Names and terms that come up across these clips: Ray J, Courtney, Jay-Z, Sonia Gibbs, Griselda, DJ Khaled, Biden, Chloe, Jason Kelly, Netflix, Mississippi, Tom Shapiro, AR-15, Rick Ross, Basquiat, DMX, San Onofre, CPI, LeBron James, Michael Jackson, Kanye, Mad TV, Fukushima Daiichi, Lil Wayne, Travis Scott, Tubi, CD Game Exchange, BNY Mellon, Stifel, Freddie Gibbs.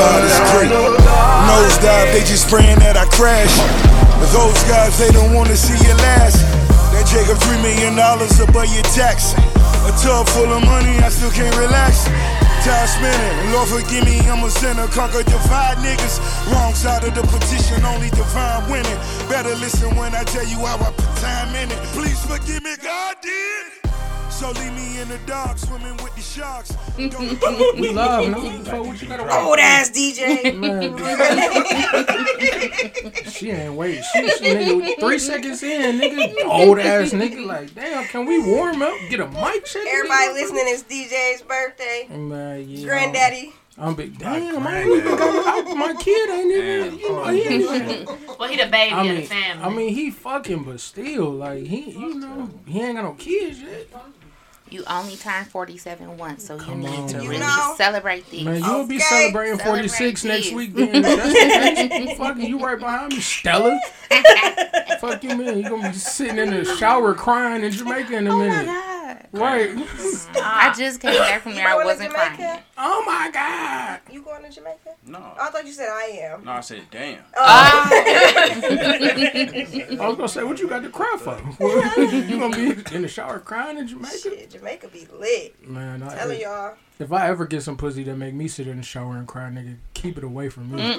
God is great. Nosedive, they just praying that I crash. But those guys, they don't wanna see you last. That Jacob $3 million above your tax. A tub full of money, I still can't relax. Time spinning, Lord forgive me, I'm a sinner. Conquer divide niggas, wrong side of the petition, only divine winning. Better listen when I tell you how I put time in it. Please forgive me, God did. So leave me in the dark, swimming with the sharks. We love, no, what you gotta old ass DJ. Man. She ain't wait. She nigga, 3 seconds in, nigga. Old ass nigga, like, damn, can we warm up? Get a mic check? Everybody nigga? Listening, it's DJ's birthday. Yeah. Granddaddy. I'm big. Damn, I ain't even got my kid ain't even. You know, he ain't even. Well, he the baby of the family. I mean, he fucking, but still, like, he, you know, he ain't got no kids yet. You only turn 47 once, so you need to really celebrate these. Man, you'll be celebrating 46 next week. Then that's fucking you right behind me, Stella. Fuck you, man. You gonna be sitting in the shower crying in Jamaica in a minute. Oh my God! Right. I just came back from there. I wasn't crying. Oh my God! You going to Jamaica? No. I thought you said I am. No, I said damn. I was gonna say, what you got to cry for? You gonna be in the shower crying in Jamaica? Shit, Jamaica be lit. Man, I'm telling y'all. If I ever get some pussy that make me sit in the shower and cry, nigga, keep it away from me.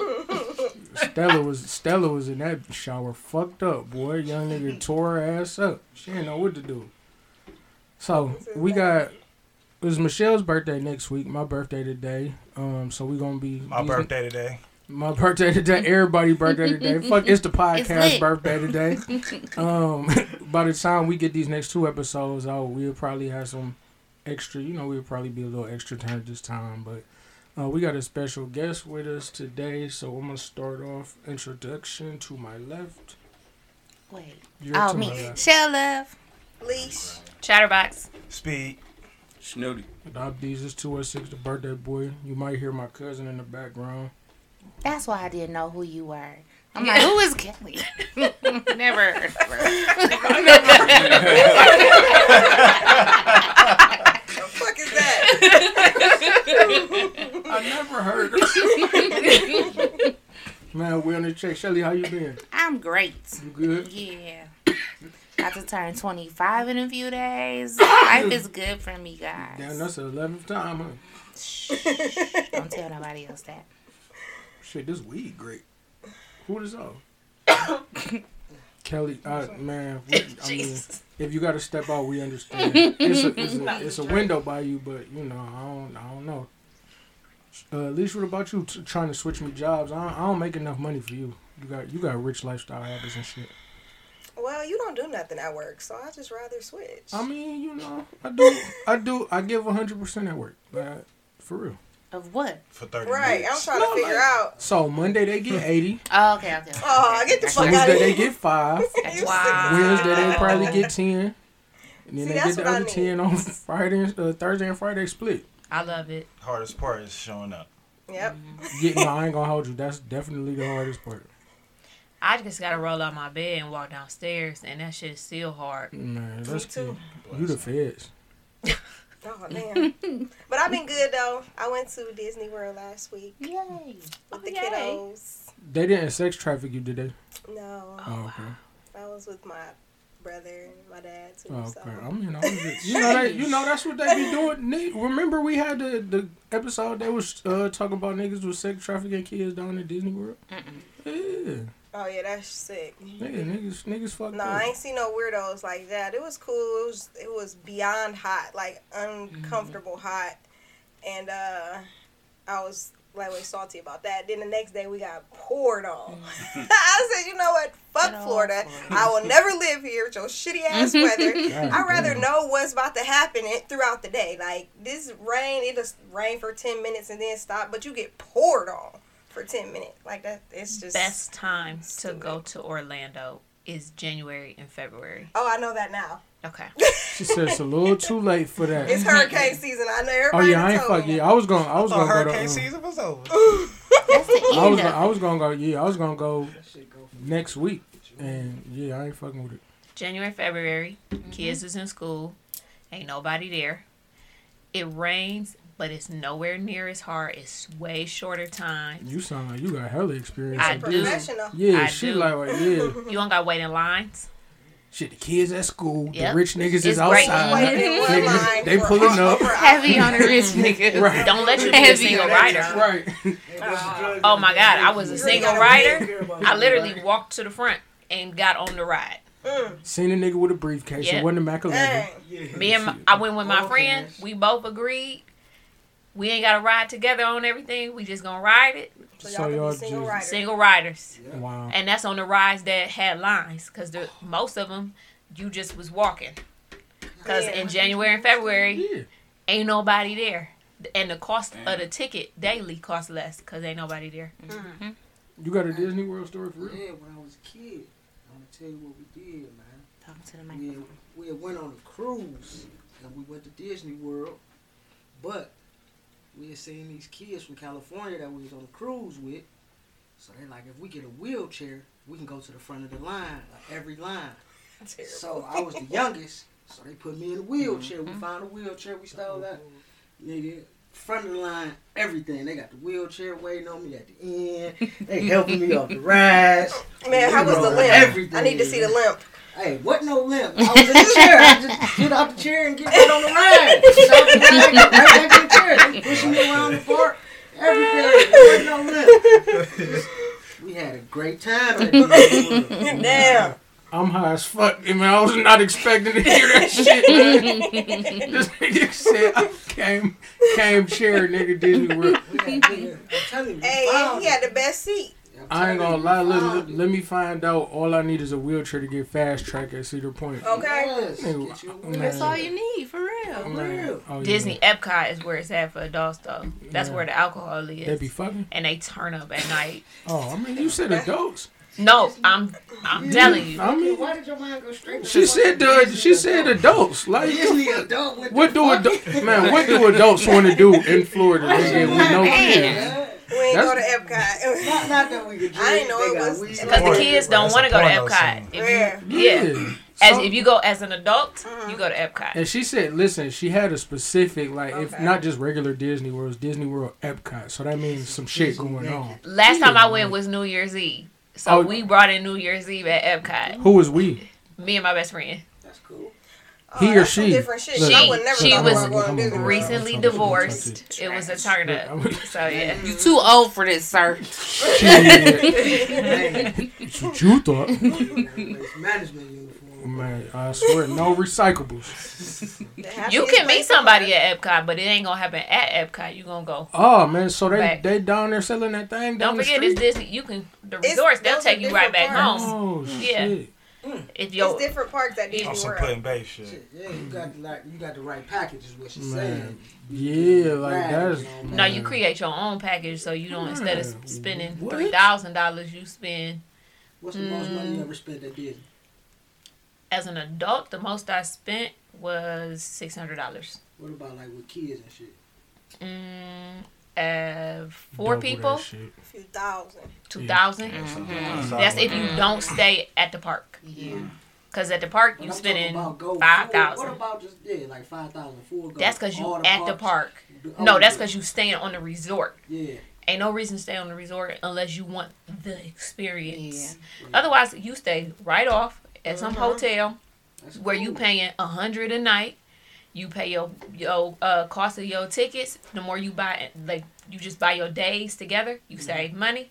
Stella was in that shower fucked up, boy. Young nigga tore her ass up. She didn't know what to do. So we got, it was Michelle's birthday next week, my birthday today. So we gonna be my birthday today, everybody's birthday today. Fuck, it's the podcast birthday today. By the time we get these next two episodes out, we'll probably have some extra, you know, we'll probably be a little extra tired this time, but we got a special guest with us today, so I'm gonna start off introduction to my left. Wait, me, Shell Love, Leash, Chatterbox, Speed, Snooty. These is 206, the birthday boy. You might hear my cousin in the background. That's why I didn't know who you were. I'm like, who is Kelly? Never heard of her. The fuck is that? I never heard of her. Man, we're on the check. Shelly, how you been? I'm great. You good? Yeah. About to turn 25 in a few days. Life is good for me, guys. Damn, that's the 11th time, huh? Shh. Don't tell nobody else that. Shit, this weed great. Who this all? Kelly, man. If you got to step out, we understand. It's a window by you, but you know, I don't know. At least what about you trying to switch me jobs? I don't make enough money for you. You got rich lifestyle habits and shit. Well, you don't do nothing at work, so I just rather switch. I mean, you know, I do. I give 100% at work, but for real. Of what? For 30 right, minutes. I'm trying to figure out. So Monday they get 80. Oh, okay. Oh, get the fuck out of here. Wednesday they get 5. Wow. Wednesday they probably get 10. And then they get the other 10 on Friday, Thursday and Friday split. I love it. Hardest part is showing up. Yep. No, I ain't gonna hold you. That's definitely the hardest part. I just gotta roll out my bed and walk downstairs, and that shit's still hard. Man, that's too. You the feds. Oh, man. But I've been good, though. I went to Disney World last week. Yay. With the kiddos. They didn't sex traffic you, did they? No. Oh, okay. I was with my brother and my dad, too. Oh, okay. So. I mean, that's what they be doing. Remember we had the episode that was talking about niggas with sex trafficking kids down at Disney World? Yeah. Oh, yeah, that's sick. Niggas fucked up. No, I ain't seen no weirdos like that. It was cool. It was beyond hot, like uncomfortable hot. And I was lightweight salty about that. Then the next day we got poured on. I said, you know what? Fuck Florida. I will never live here with your shitty ass weather. I'd rather know what's about to happen throughout the day. Like, this rain, it just rained for 10 minutes and then stopped, but you get poured on. For 10 minutes. Like that, it's just. Best time stupid. To go to Orlando is January and February. Oh, I know that now. Okay. She said it's a little too late for that. It's hurricane season. I know everybody. Oh, yeah, I ain't fucking. Yeah, I was going to go to. Hurricane season was over. That's the end. I was going to go next week. And yeah, I ain't fucking with it. January, February. Kids is in school. Ain't nobody there. It rains but it's nowhere near as hard. It's way shorter time. You sound like you got hella experience. I do. Yeah, she like, yeah. You don't got to wait in lines. Shit, the kids at school, yep. The rich niggas is outside. Niggas, they pulling up. Heavy on the rich niggas. Right. Don't let you be a single rider. Right. Oh my God, I was a single rider. I literally walked to the front and got on the ride. Seen a nigga with a briefcase. Yep. It wasn't a Macarena. Yeah. I went with my friend. We both agreed. We ain't got to ride together on everything. We just gonna ride it. So y'all single riders. Yeah. Wow. And that's on the rides that had lines, because most of them you just was walking. Because in January and February, ain't nobody there, and the cost of the ticket daily costs less because ain't nobody there. Mm-hmm. You got a Disney World story for real? Yeah, when I was a kid, I'm gonna tell you what we did, man. Talking to the microphone. We went on a cruise and we went to Disney World, but we had seen these kids from California that we was on a cruise with. So they're like, if we get a wheelchair, we can go to the front of the line, like every line. So I was the youngest, so they put me in a wheelchair. Mm-hmm. We found a wheelchair, we stole that. Nigga, front of the line, everything. They got the wheelchair waiting on me at the end. They helping me off the rides. Man, how was the limp? Everything. I need to see the limp. Hey, what no limp? I was in the chair. I just get off the chair and get right on the ride. Right back in the chair. They pushing me around the park. Everything. There wasn't no limp. We had a great time. Damn. I'm high as fuck, man. I was not expecting to hear that shit, man. This nigga said I came chair, nigga, Disney World. I'm telling you. Hey, he had the best seat. I ain't gonna lie, let me find out. All I need is a wheelchair to get fast track at Cedar Point. Okay. Yes. Anyway, that's all you need, for real. Oh, Disney Epcot is where it's at for adults, though. That's where the alcohol is. They be fucking? And they turn up at night. Oh, I mean, you said adults. No, I'm telling you. I mean, why did your mind go straight? She said adults. Like, Disney adult with what do adults want to do in Florida? Nigga, with no kids. We ain't go to Epcot. Not that we could drink. I ain't know it was because the kids don't want to go to Epcot. If you go as an adult, you go to Epcot. And she said, listen, she had a specific, like, if not just regular Disney World, it was Disney World Epcot. So that means some shit going on. Last time I went was New Year's Eve. So we brought in New Year's Eve at Epcot. Who was we? Me and my best friend. That's cool. He or she? Different shit. She was recently divorced. It was a turn up. So, yeah. You too old for this, sir. That's what you thought. Management uniform. Man, I swear, no recyclables. You can meet somebody at Epcot, but it ain't going to happen at Epcot. You going to go. Oh, man, so they down there selling that thing down the street? Don't forget, it's Disney. The resorts, they'll take you right back home. Oh, shit. It's different parks that need to work. Some putting base shit. Yeah, you got the right package is what she's saying. Yeah, like that's... No, you create your own package, so you don't, instead of spending $3,000, you spend... What's the most money you ever spent at Disney? As an adult, the most I spent was $600. What about like with kids and shit? Four people? $2,000. That's if you don't stay at the park. Yeah. Because at the park, you spending $5,000. What about just, like $5,000? That's because you at the park. No, that's because you staying on the resort. Yeah. Ain't no reason to stay on the resort unless you want the experience. Yeah. Otherwise, you stay right off at some hotel where you paying $100 a night. You pay your cost of your tickets. The more you buy, like you just buy your days together, you save money,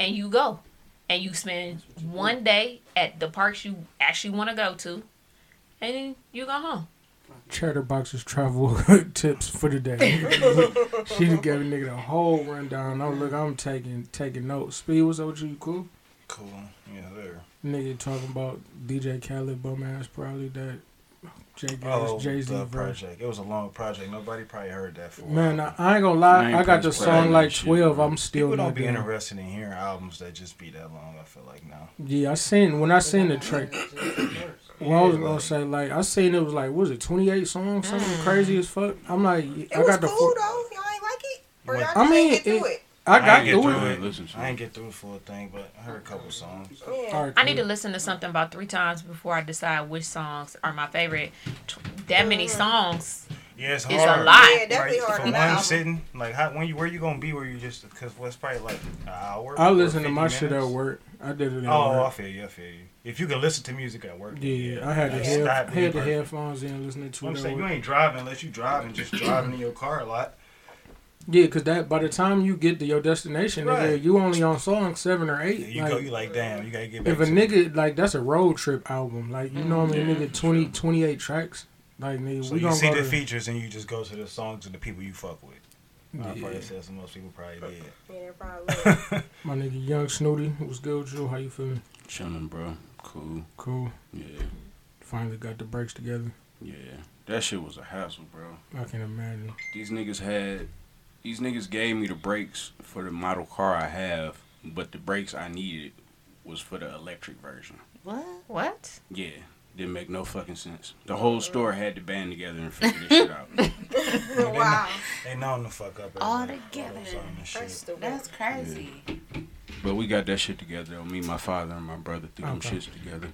and you go, and you spend one day at the parks you actually want to go to, and then you go home. Chatterbox's travel tips for the day. She gave a nigga the whole rundown. Oh look, I'm taking notes. Speed, what's up with you? You cool? Cool. Yeah, there. Nigga talking about DJ Khaled bum ass probably that. Jay-Z project. It was a long project. Nobody probably heard that for. Man, I ain't gonna lie. I got the song like 12. Shit, I'm still. People don't be interested in hearing albums that just be that long. I feel like now. Yeah, I seen the track. Well, I was gonna say like I seen it was like was it 28 songs, something crazy as fuck. I'm like it I was got cool the. Though. Y'all ain't like it. Or y'all I mean, get through it. I got through it. I ain't get through the full thing, but I heard a couple songs. Yeah. I need to listen to something about 3 times before I decide which songs are my favorite. That many songs Yeah, it's hard. It's a lot. Yeah, definitely like, hard. For one sitting, like, how, when you, where you gonna be? Where you just? Because well, it's probably like an hour. I listen to my shit at work. I did it. At work. I feel you. I feel you. If you can listen to music at work. Yeah, I had the headphones in, listening to. I'm saying you ain't driving unless you driving. Just driving in your car a lot. Yeah, because that by the time you get to your destination, right. Nigga, you only on song 7 or 8. Yeah, you like, go, you like, damn, you got to get back. If a nigga, like, that's a road trip album. Like, you know what I mean, nigga, 20, 28 tracks. Like, nigga, so we you see the features and you just go to the songs and the people you fuck with. Yeah. I probably said some most people probably did. Yeah, probably. My nigga, Young Snooty, what's good with you? How you feeling? Chilling, bro. Cool. Cool. Yeah. Finally got the breaks together. Yeah. That shit was a hassle, bro. I can imagine. These niggas gave me the brakes for the model car I have, but the brakes I needed was for the electric version. What? Yeah. Didn't make no fucking sense. The whole store had to band together and figure this shit out. Wow. They known the fuck up. All together. That's crazy. Yeah. But we got that shit together. Me, my father, and my brother threw them shits together.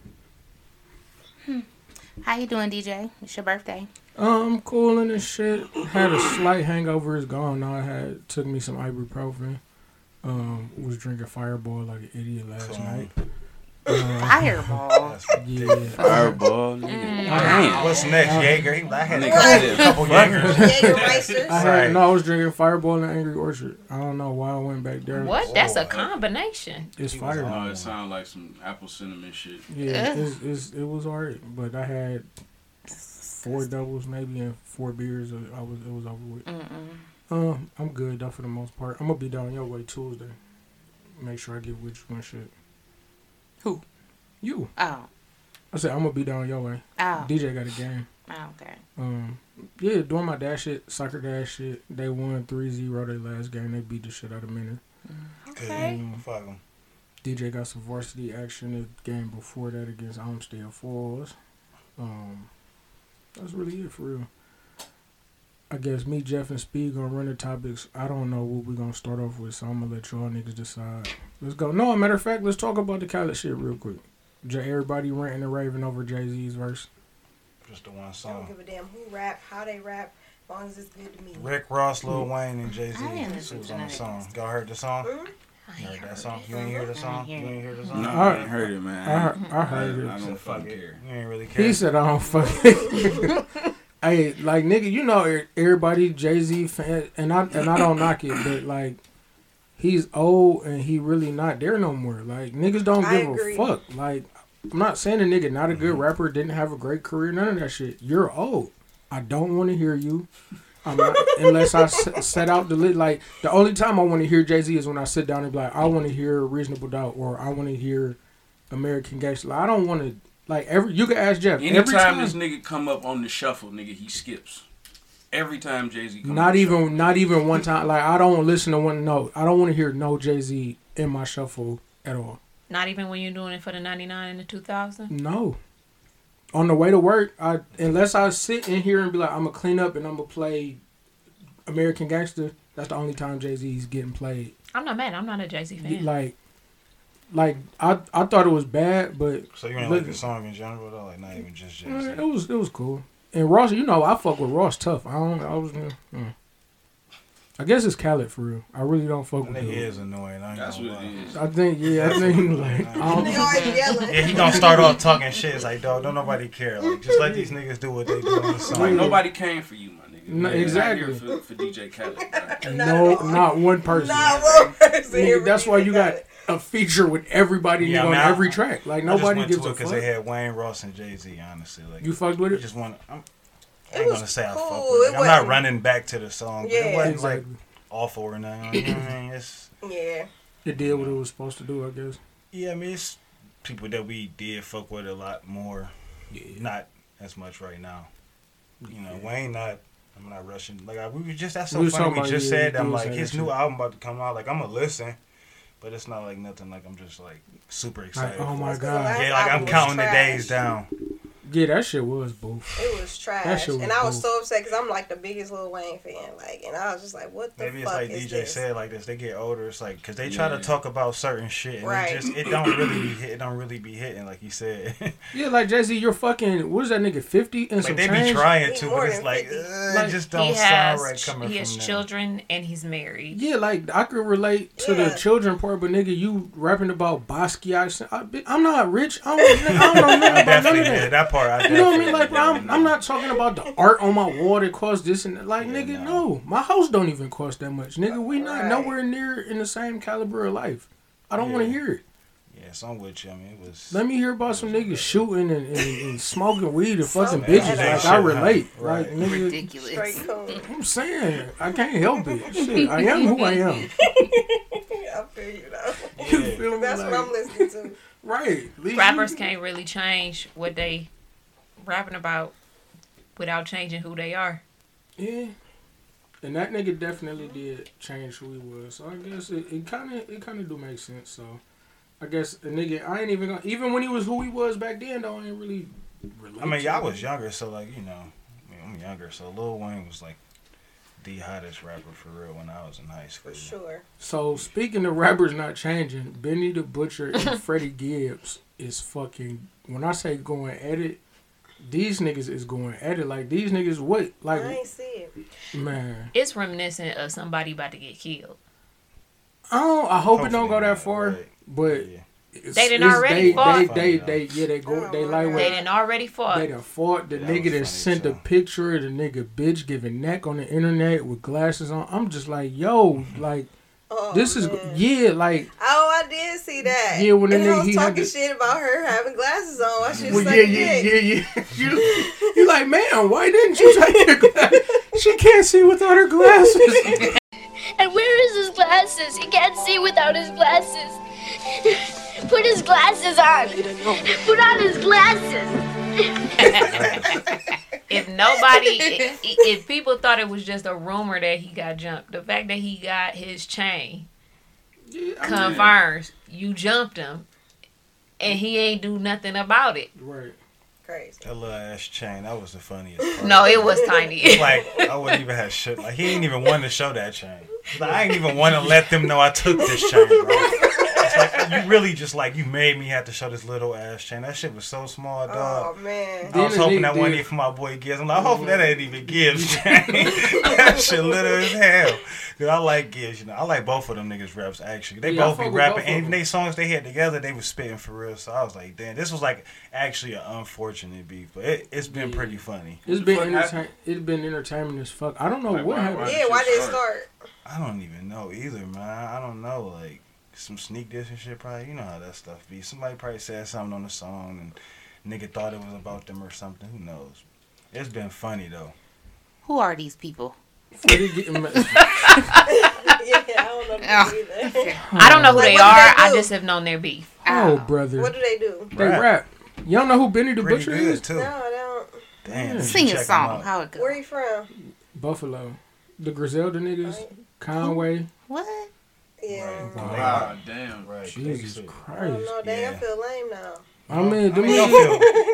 How you doing, DJ? It's your birthday. I'm cooling and shit. Had a slight hangover. It's gone now. I had took me some ibuprofen. Was drinking Fireball like an idiot last night. Fireball. Yeah. Fireball. Nigga. What's next, Jaeger? I had a couple Jaegers. I was drinking Fireball and Angry Orchard. I don't know why I went back there. What? That's a combination. It's Fireball. It sounds like some apple cinnamon shit. Yeah, it was alright, but I had 4 doubles maybe and 4 beers. It was over with. I'm good though for the most part. I'm gonna be down your way Tuesday. Make sure I get with you and shit. Who? You. Oh. I said I'm gonna be down your way. Oh. DJ got a game. Oh, okay. Yeah, doing my dad shit, soccer dad shit. They won 3-0 their last game. They beat the shit out of Minna. Okay. Fuck them. DJ got some varsity action the game before that against Homestead Falls. That's really it for real. I guess me, Jeff, and Speed gonna run the topics. I don't know what we're gonna start off with, so I'm gonna let y'all niggas decide. Let's go. No, matter of fact, let's talk about the Khaled shit real quick. Everybody ranting and raving over Jay-Z's verse. Just the one song. I don't give a damn who rap, how they rap, as long as it's good to me. Rick Ross, Lil Wayne, and Jay-Z. It was on the song. Y'all heard the song? Mm-hmm. You ain't hear the song? You ain't hear the song? No, I ain't heard it, man. I heard it. I don't fucking care. You ain't really care. He said, I don't fucking care. Hey, like, nigga, you know everybody Jay-Z fan, and I don't knock it, but, like, he's old and he really not there no more. Like, niggas don't give a fuck. Like, I'm not saying a nigga not a good rapper, didn't have a great career, none of that shit. You're old. I don't want to hear you. I'm not, unless I set out the lid. Like, the only time I want to hear Jay-Z is when I sit down and be like, I want to hear Reasonable Doubt or I want to hear American Gangster. Like, I don't want to. Like, you can ask Jeff. Anytime this nigga come up on the shuffle, nigga, he skips. Every time Jay-Z comes up on the shuffle. Not even one time. Like, I don't listen to one note. I don't want to hear no Jay-Z in my shuffle at all. Not even when you're doing it for the 99 and the 2000? No. On the way to work, unless I sit in here and be like, I'm going to clean up and I'm going to play American Gangster, that's the only time Jay-Z's getting played. I'm not mad. I'm not a Jay-Z fan. Like I thought it was bad, but so you ain't like the song in general though, like not even just Jay-Z. Yeah, it was cool. And Ross, you know, I fuck with Ross tough. I guess it's Khaled for real. I really don't fuck with him. He is annoying. That's what it is. I think like he gonna start off talking shit. It's like, dog, don't nobody care. Like, just let these niggas do what they do on the song. Like, nobody came for you, my nigga. No, exactly. For DJ Khaled. Right? No, not one person. Not one person. Nigga, that's why you got a feature with everybody on every track. Like, nobody gives a fuck. Because they had Wayne, Ross, and Jay-Z, honestly. Like, you fucked with it? I ain't going to say cool. I fucked with it. I'm not running back to the song, but it wasn't, like, awful or nothing. You know what I mean? It did what it was supposed to do, I guess. Yeah, I mean, it's people that we did fuck with a lot more. Yeah. Not as much right now. You know, Wayne not... I'm not rushing. Like, we were just... That's so funny. We just said that. I'm like, his new album about to come out. Like, I'm going to listen... But it's not like nothing like I'm just like super excited. Like, oh my God. Yeah, like I'm counting the days down. Yeah, that shit was boo. It was trash. That shit was I was so upset because I'm like the biggest Lil Wayne fan. And I was just like, what the fuck is this? Maybe it's like DJ said like this. They get older. It's like, because they try to talk about certain shit. And it just, it don't really be hitting like you said. Yeah, like Jay-Z, you're fucking, what is that nigga, 50 and like, some they change? They be trying to, but it's like, it just don't sound right coming from them. He has children and he's married. Yeah, like I could relate to the children part, but nigga, you rapping about Basquiat. I'm not rich. I don't know about none of that. That part. You know what I mean? Like, bro, I'm not talking about the art on my wall that cost this and that. Like, nigga, no. My house don't even cost that much. Nigga, we not nowhere near in the same caliber of life. I don't want to hear it. Yes, I'm with you. I mean, it was... Let me hear about some niggas shooting and smoking weed and fussing bitches. Like, I relate. Right. Like, nigga, ridiculous. I'm saying, I can't help it. Shit, I am who I am. I feel you, though. You feel me? That's what I'm listening to. Right. Rappers can't really change what they rapping about without changing who they are. Yeah. And that nigga definitely did change who he was. So I guess it kind of do make sense. So I guess a nigga, I ain't even gonna, even when he was who he was back then though, I ain't really relate. I mean, y'all was younger, so like, you know, I mean, I'm younger, so Lil Wayne was like the hottest rapper for real when I was in high school. For sure. So speaking of rappers not changing, Benny the Butcher and Freddie Gibbs is fucking, when I say going at it, these niggas is going at it. Like, these niggas what? Like, I ain't see it. Man. It's reminiscent of somebody about to get killed. Oh, I hope it don't go that far. Right. But yeah. They didn't already fought. They lightweight. They didn't already fought. They done fought. The nigga that sent a picture of the nigga bitch giving neck on the internet with glasses on. I'm just like, yo, like, this is like. Oh, I did see that. Yeah, when the nigga he talking shit about her having glasses on. I should yeah. You like, man, why didn't you take your glasses? She can't see without her glasses. And where is his glasses? He can't see without his glasses. Put his glasses on. Put on his glasses. If people thought it was just a rumor that he got jumped, the fact that he got his chain confirms you jumped him, and he ain't do nothing about it. Right. Crazy. That little ass chain, that was the funniest part. No, it was tiny. Like, I wouldn't even have shit. Like, he didn't even want to show that chain. Like, I didn't even want to let them know I took this chain, bro. It's like, you really just like, you made me have to show this little ass chain. That shit was so small, dog. Oh, man. I was hoping that wasn't even for my boy Gibbs. I'm like, hopefully that ain't even Gibbs' chain. That shit little as hell. Cause I like Gibbs, you know. I like both of them niggas' raps, actually. They both be rapping. And even they songs they had together, they was spitting for real. So I was like, damn, this was like actually an unfortunate beef. But it's been pretty funny. It's been entertainment as fuck. I don't know what happened. Yeah, why did it start? I don't even know either, man. I don't know, like. Some sneak diss and shit, probably. You know how that stuff be. Somebody probably said something on the song and nigga thought it was about them or something. Who knows? It's been funny, though. Who are these people? I don't know who they are. I just have known their beef. Oh, brother. What do they do? They rap. You don't know who Benny the Butcher is? Too. No, I don't. Damn. Sing a song. How it goes. Where you from? Buffalo. The Griselda niggas. Right. Conway. What? Yeah. Right. Wow. Damn. Right. Jesus Christ. I don't know. I feel lame now. I mean,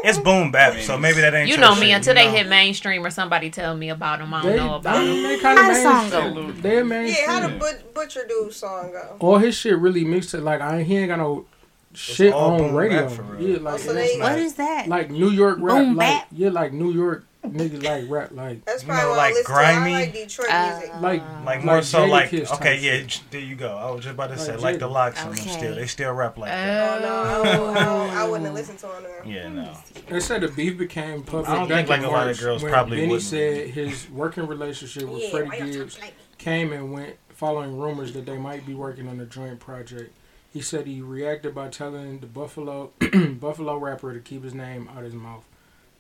it's boom bap, so maybe that ain't. You know me until they hit mainstream or somebody tell me about them. I don't know about them. They kind of mainstream. They're mainstream. Yeah, how the Butcher Dude song go? All his shit really mixed it. Like he ain't got no shit on radio. Yeah, like what is that? Like New York rap. Boom bap. Yeah, like New York. Niggas like rap, like that's probably like grimy, like Detroit music, like more so like okay, yeah, there you go. I was just about to say like the Locks on them still, they still rap like that. Oh no, I wouldn't have listened to them. Yeah, no. They said the beef became public. I don't think like a lot of girls probably wouldn't. Benny said his working relationship with Freddie Gibbs came and went following rumors that they might be working on a joint project. He said he reacted by telling the Buffalo rapper to keep his name out of his mouth.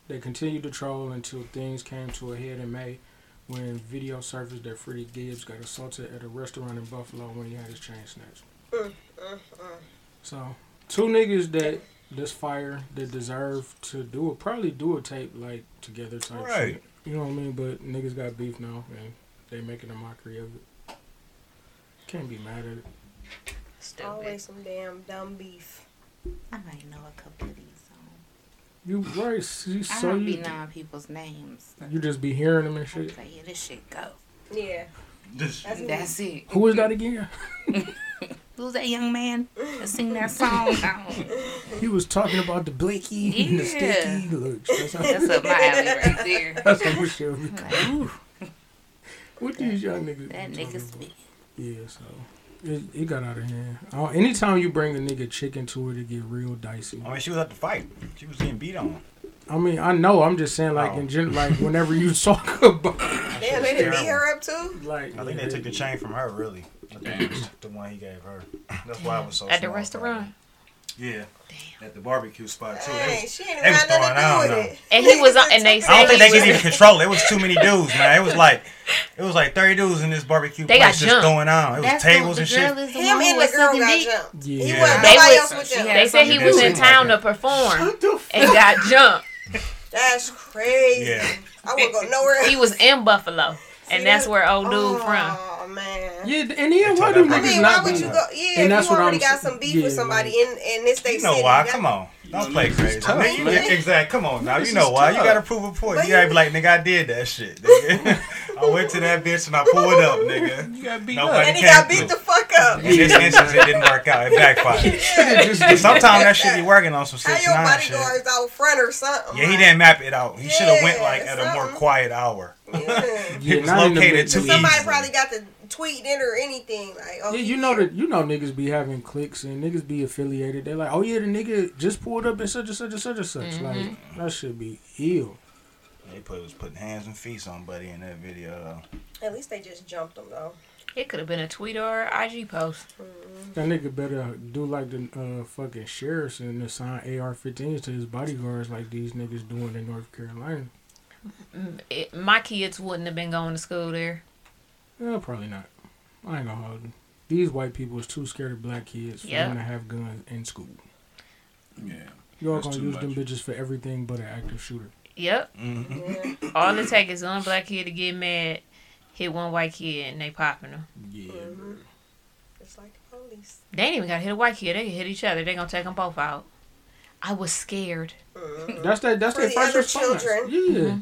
They continued to troll until things came to a head in May when video surfaced that Freddie Gibbs got assaulted at a restaurant in Buffalo when he had his chain snatched. So, two niggas that this fire that deserve to do it, probably do a tape like together type shit. You know what I mean? But niggas got beef now and they making a mockery of it. Can't be mad at it. Stupid. Always some damn dumb beef. I might know a couple of these. You right. I don't be knowing people's names. You just be hearing them and shit. Okay, yeah, this shit go. Yeah. That's it. Who is that again? Who's that young man that sing that song? He was talking about the blicky and the sticky. Look, that's up my alley right there. That's what we should like, what these young niggas? That nigga speak. Yeah, so it got out of hand. Anytime you bring a nigga chicken to it, it get real dicey. I mean, she was at the fight. She was getting beat on. I mean, I know. I'm just saying, like, in general, like, whenever you talk about... Damn, they didn't beat her up, too? Like, I think they took the chain from her, really. I think it was the one he gave her. That's why I was so at small, the restaurant? Probably. Yeah. Damn. At the barbecue spot, too. Dang, she ain't even got nothing to do with it. And he was... and they said I don't think they could even control it. It was too many dudes, man. It was like 30 dudes in this barbecue place just going on. It was tables and shit. Him and the girl got jumped. He wasn't. Nobody else was jumped. They said he was in town to perform and got jumped. That's crazy. Yeah. I wouldn't go nowhere else. He was in Buffalo, and that's where old dude from. Oh, man. Yeah, and then why do niggas not go? Yeah, and that's you already got some beef with somebody in this state. You know why? Come on. Don't play crazy. Exactly. Come on now. You know why. You got to prove a point. You got to be like, nigga, I did that shit, nigga. I went to that bitch and I pulled up, nigga. You got beat up. And he got beat the fuck up. In this instance, it didn't work out. It backfired. Sometimes that shit be working on some 6ix9ine shit. How your bodyguard's out front or something. Yeah, he didn't map it out. He should have went like at a more quiet hour. It was located too easily. Somebody probably got the... tweeting or anything like, oh, yeah, you know niggas be having cliques and niggas be affiliated. They're like, oh yeah, the nigga just pulled up and such and such and such and such. Mm-hmm. Like that should be ill. They was putting hands and feet on buddy in that video. At least they just jumped him though. It could have been a tweet or IG post. Mm-hmm. That nigga better do like the fucking sheriffs and assign AR-15s to his bodyguards like these niggas doing in North Carolina. My kids wouldn't have been going to school there. Yeah, probably not. I ain't gonna hold them. These white people is too scared of black kids for them to have guns in school. Yeah. Y'all gonna use them bitches for everything but an active shooter. Yep. Mm-hmm. Yeah. All it takes is one black kid to get mad, hit one white kid, and they popping them. Yeah. Mm-hmm. It's like the police. They ain't even gotta hit a white kid. They can hit each other. They gonna take them both out. I was scared. Mm-hmm. That's their first response. Children. Yeah. Mm-hmm.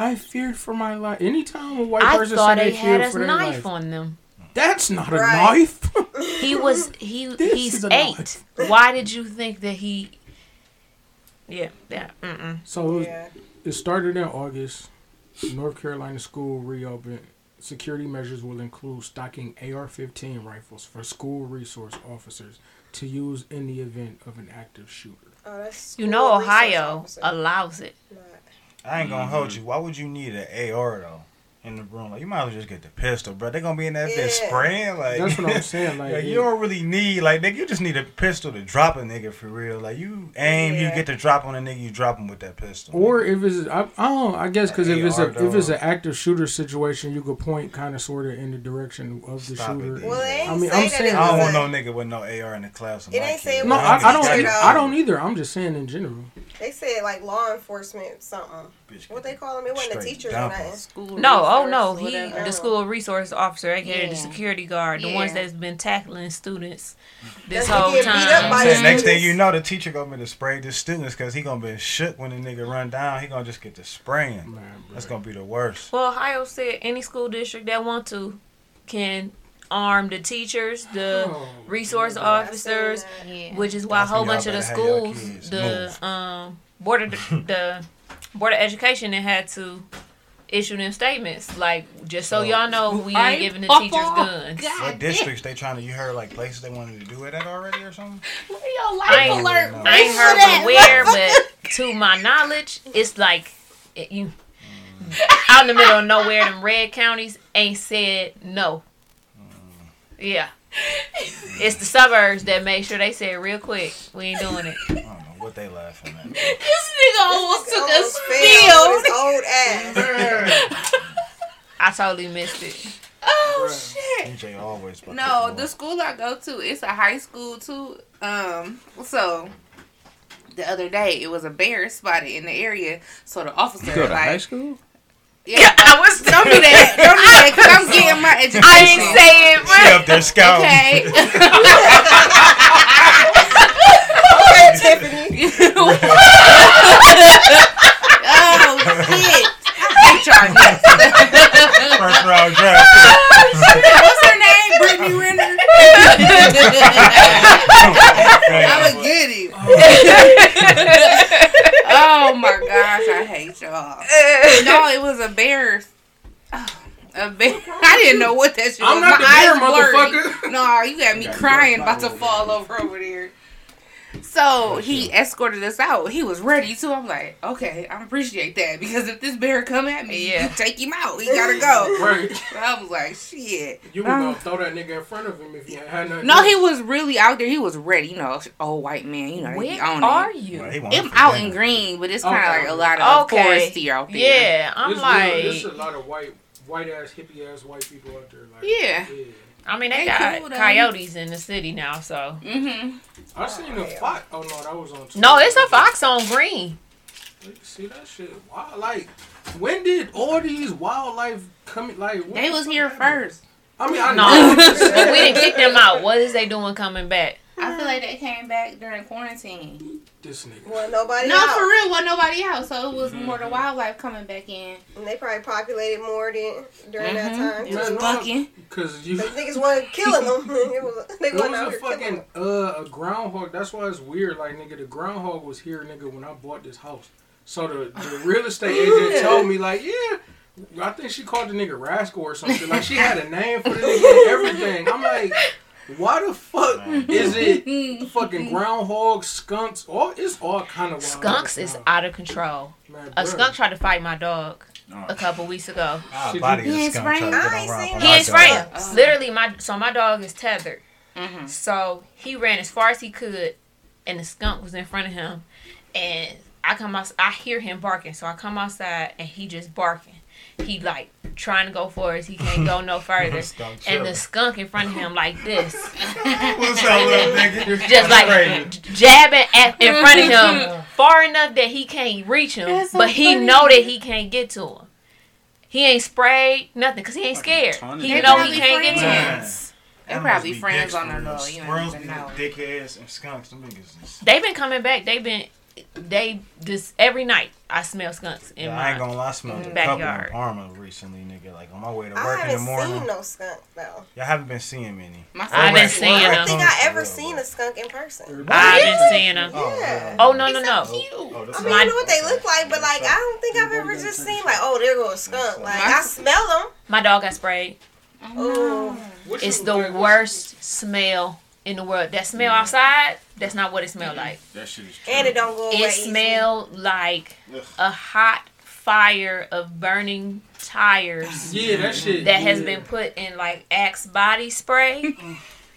I feared for my life. Anytime a white person said they feared for their life. I thought they had a knife on them. That's not a knife. He's 8. Why did you think that he? Yeah, yeah. Mm-mm. So it started in August. North Carolina school reopened. Security measures will include stocking AR-15 rifles for school resource officers to use in the event of an active shooter. You know, Ohio allows it. Right. I ain't gonna hold you. Why would you need an AR though in the room? Like you might as well just get the pistol, bro. They gonna be in that bitch spraying. Like that's what I'm saying. Like you don't really need like nigga. You just need a pistol to drop a nigga for real. Like you aim, you get to drop on a nigga, you drop him with that pistol. Or nigga. If it's I guess because if it's an active shooter situation, you could point kind of sort of in the direction of the shooter. Well, I don't want no nigga with no AR in the class. It ain't saying. No, I don't either. I'm just saying in general. They said like law enforcement something. Bitch, what they call him? It wasn't a teacher or nothing. No, the school resource officer, aka the security guard, the ones that's been tackling students this whole time. Next thing you know, the teacher gonna be to spray the students because he gonna be shook when the nigga run down. He gonna just get to spraying. Man, that's gonna be the worst. Well, Ohio said any school district that want to can arm the teachers, the resource officers, which is why a whole bunch of the schools, the board of education, they had to issue them statements like just so y'all know we ain't giving the teachers guns. What districts they trying to? You heard like places they wanted to do it at already or something? What are y'all life alert? I ain't heard from where, but to my knowledge, it's like out in the middle of nowhere. Them red counties ain't said no. Yeah. It's the suburbs that made sure they said real quick, we ain't doing it. I don't know what they laughing at. This nigga almost took a spill. I totally missed it. Oh, shit. DJ always. No, the school I go to, it's a high school, too. So, the other day, it was a bear spotted in the area. So, the officer was like... high school? Yeah, I was. Don't do that. Don't do that. Cause I'm getting my education. I ain't saying. She up there scouting. Okay. Okay, Tiffany. I'ma get him. Oh my gosh, I hate y'all. No, it was a bear. A bear. I didn't know what that shit was. I'm not the bear, motherfucker. No, you got me crying, about to fall over there. So he escorted us out. He was ready too. I'm like, okay, I appreciate that, because if this bear come at me, yeah, take him out. He gotta go. Right. So I was like, shit. You were gonna throw that nigga in front of him if you had nothing. No, he was really out there. He was ready. You know, old white man. You know, where are you? Well, I'm out in green, but it's kind of like a lot of foresty out there. Yeah, I'm it's like, there's a lot of white ass, hippie ass white people out there. Like, yeah. I mean, they got coyotes in the city now, so. Mm-hmm. I seen a fox. Oh, no, that was on Twitter. No, it's a fox on green. See that shit? Wild, like, when did all these wildlife come? Like, they was here first. I mean, I know. No, we didn't kick them out. What is they doing coming back? I feel like they came back during quarantine. This nigga. Well, nobody out. No, for real, wasn't nobody out. So it was more the wildlife coming back in. And they probably populated more during that time. It was bucking. Because you... niggas wasn't killing them. It was a fucking a groundhog. That's why it's weird. Like, nigga, the groundhog was here, nigga, when I bought this house. So the real estate agent told me, like, yeah... I think she called the nigga Rascal or something. Like, she had a name for the nigga and everything. I'm like... Why the fuck is it fucking groundhogs, skunks? It's all kind of wild. Skunks is out of control. Man, a skunk tried to fight my dog a couple weeks ago. He ain't spraying. Literally, my dog is tethered. Mm-hmm. So he ran as far as he could, and the skunk was in front of him. And I come out, I hear him barking. So I come outside, and he just barking. He like trying to go for us. He can't go no further. And the skunk in front of him like this. What's up, little nigga? Just like jabbing in front of him far enough that he can't reach him. That's so funny. He know that he can't get to him. He ain't sprayed nothing because he ain't scared. He know he can't get to him. They're probably friends on their low. Squirrels be dickheads and skunks. Them niggas. They've been coming back. They just every night I smell skunks in my backyard. I ain't gonna lie, I smelled a couple in Parma recently, nigga. Like on my way to work in the morning. I haven't seen no skunk though. Y'all haven't been seeing many. I've been seeing them. I don't think I ever seen a skunk in person. I've been seeing them. Yeah. Oh no. So cute. I mean, I know what they look like, but like I don't think I've ever just seen like, oh, there goes a skunk. Like I smell them. My dog got sprayed. Oh, it's the worst smell in the world. That smell outside, that's not what it smelled like. That shit is true. And it don't go away. It smelled like a hot fire of burning tires. Yeah, that shit. That has been put in like Axe body spray,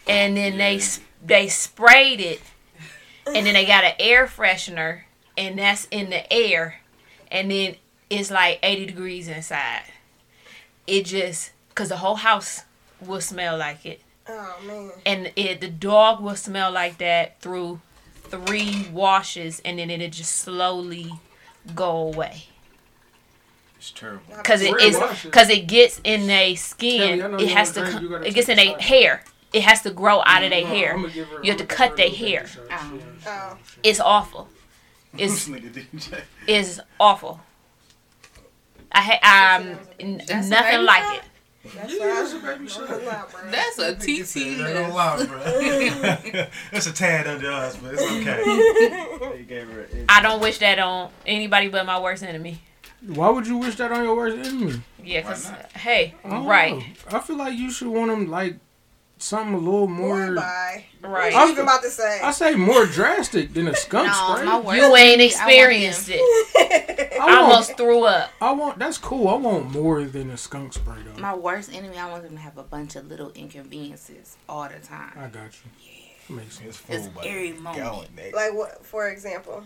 and then they sprayed it, and then they got an air freshener, and that's in the air, and then it's like 80 degrees inside. It just, cause the whole house will smell like it. Oh, man. And the dog will smell like that through 3 washes, and then it'll just slowly go away. It's terrible. Because it gets in their skin. Kelly, it gets in their hair. It has to grow out of their hair. You have to cut their hair. Oh. It's awful. It's awful. Nothing like it. That's a TT. That's a tad under us, but it's okay. I don't wish that on anybody but my worst enemy. Why would you wish that on your worst enemy? Yeah, because, hey, right. I feel like you should want them, like, something a little more... Right. I was about to say. I say more drastic than a skunk spray. You ain't experienced it. I almost threw up. That's cool. I want more than a skunk spray, though. My worst enemy, I want them to have a bunch of little inconveniences all the time. I got you. Yeah. Makes sense. It's every moment. Like what, for example?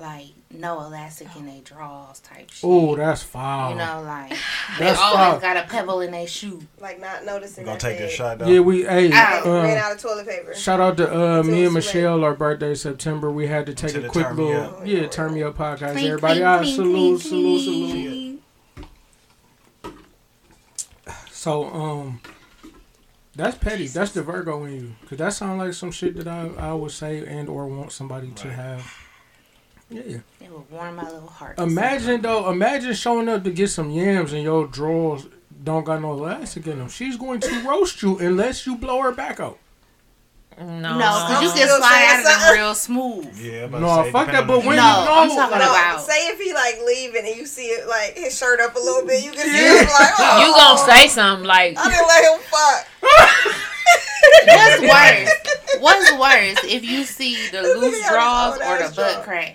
Like, no elastic in their drawers type shit. Oh, that's foul. You know, like, they always got a pebble in their shoe. Like, not noticing that. Gonna take this shot, though. Yeah, I ran out of toilet paper. Shout out to me and Michelle, our birthday September. We had to take a quick little, turn me up podcast. Clean, everybody, salute. So, that's petty. Jesus. That's the Virgo in you. Because that sounds like some shit that I would say and or want somebody to have. Yeah. It would warm my little heart. Imagine showing up to get some yams and your drawers don't got no elastic in them. She's going to roast you unless you blow her back out. No, because you can slide out of something. It real smooth. Yeah, no, say, fuck that. But when I'm talking about say if he like leaving and you see it like his shirt up a little bit, you can see him like, oh, you gonna say something like, I didn't let him fuck. What's worse? What's worse if you see the loose draws or the butt crack?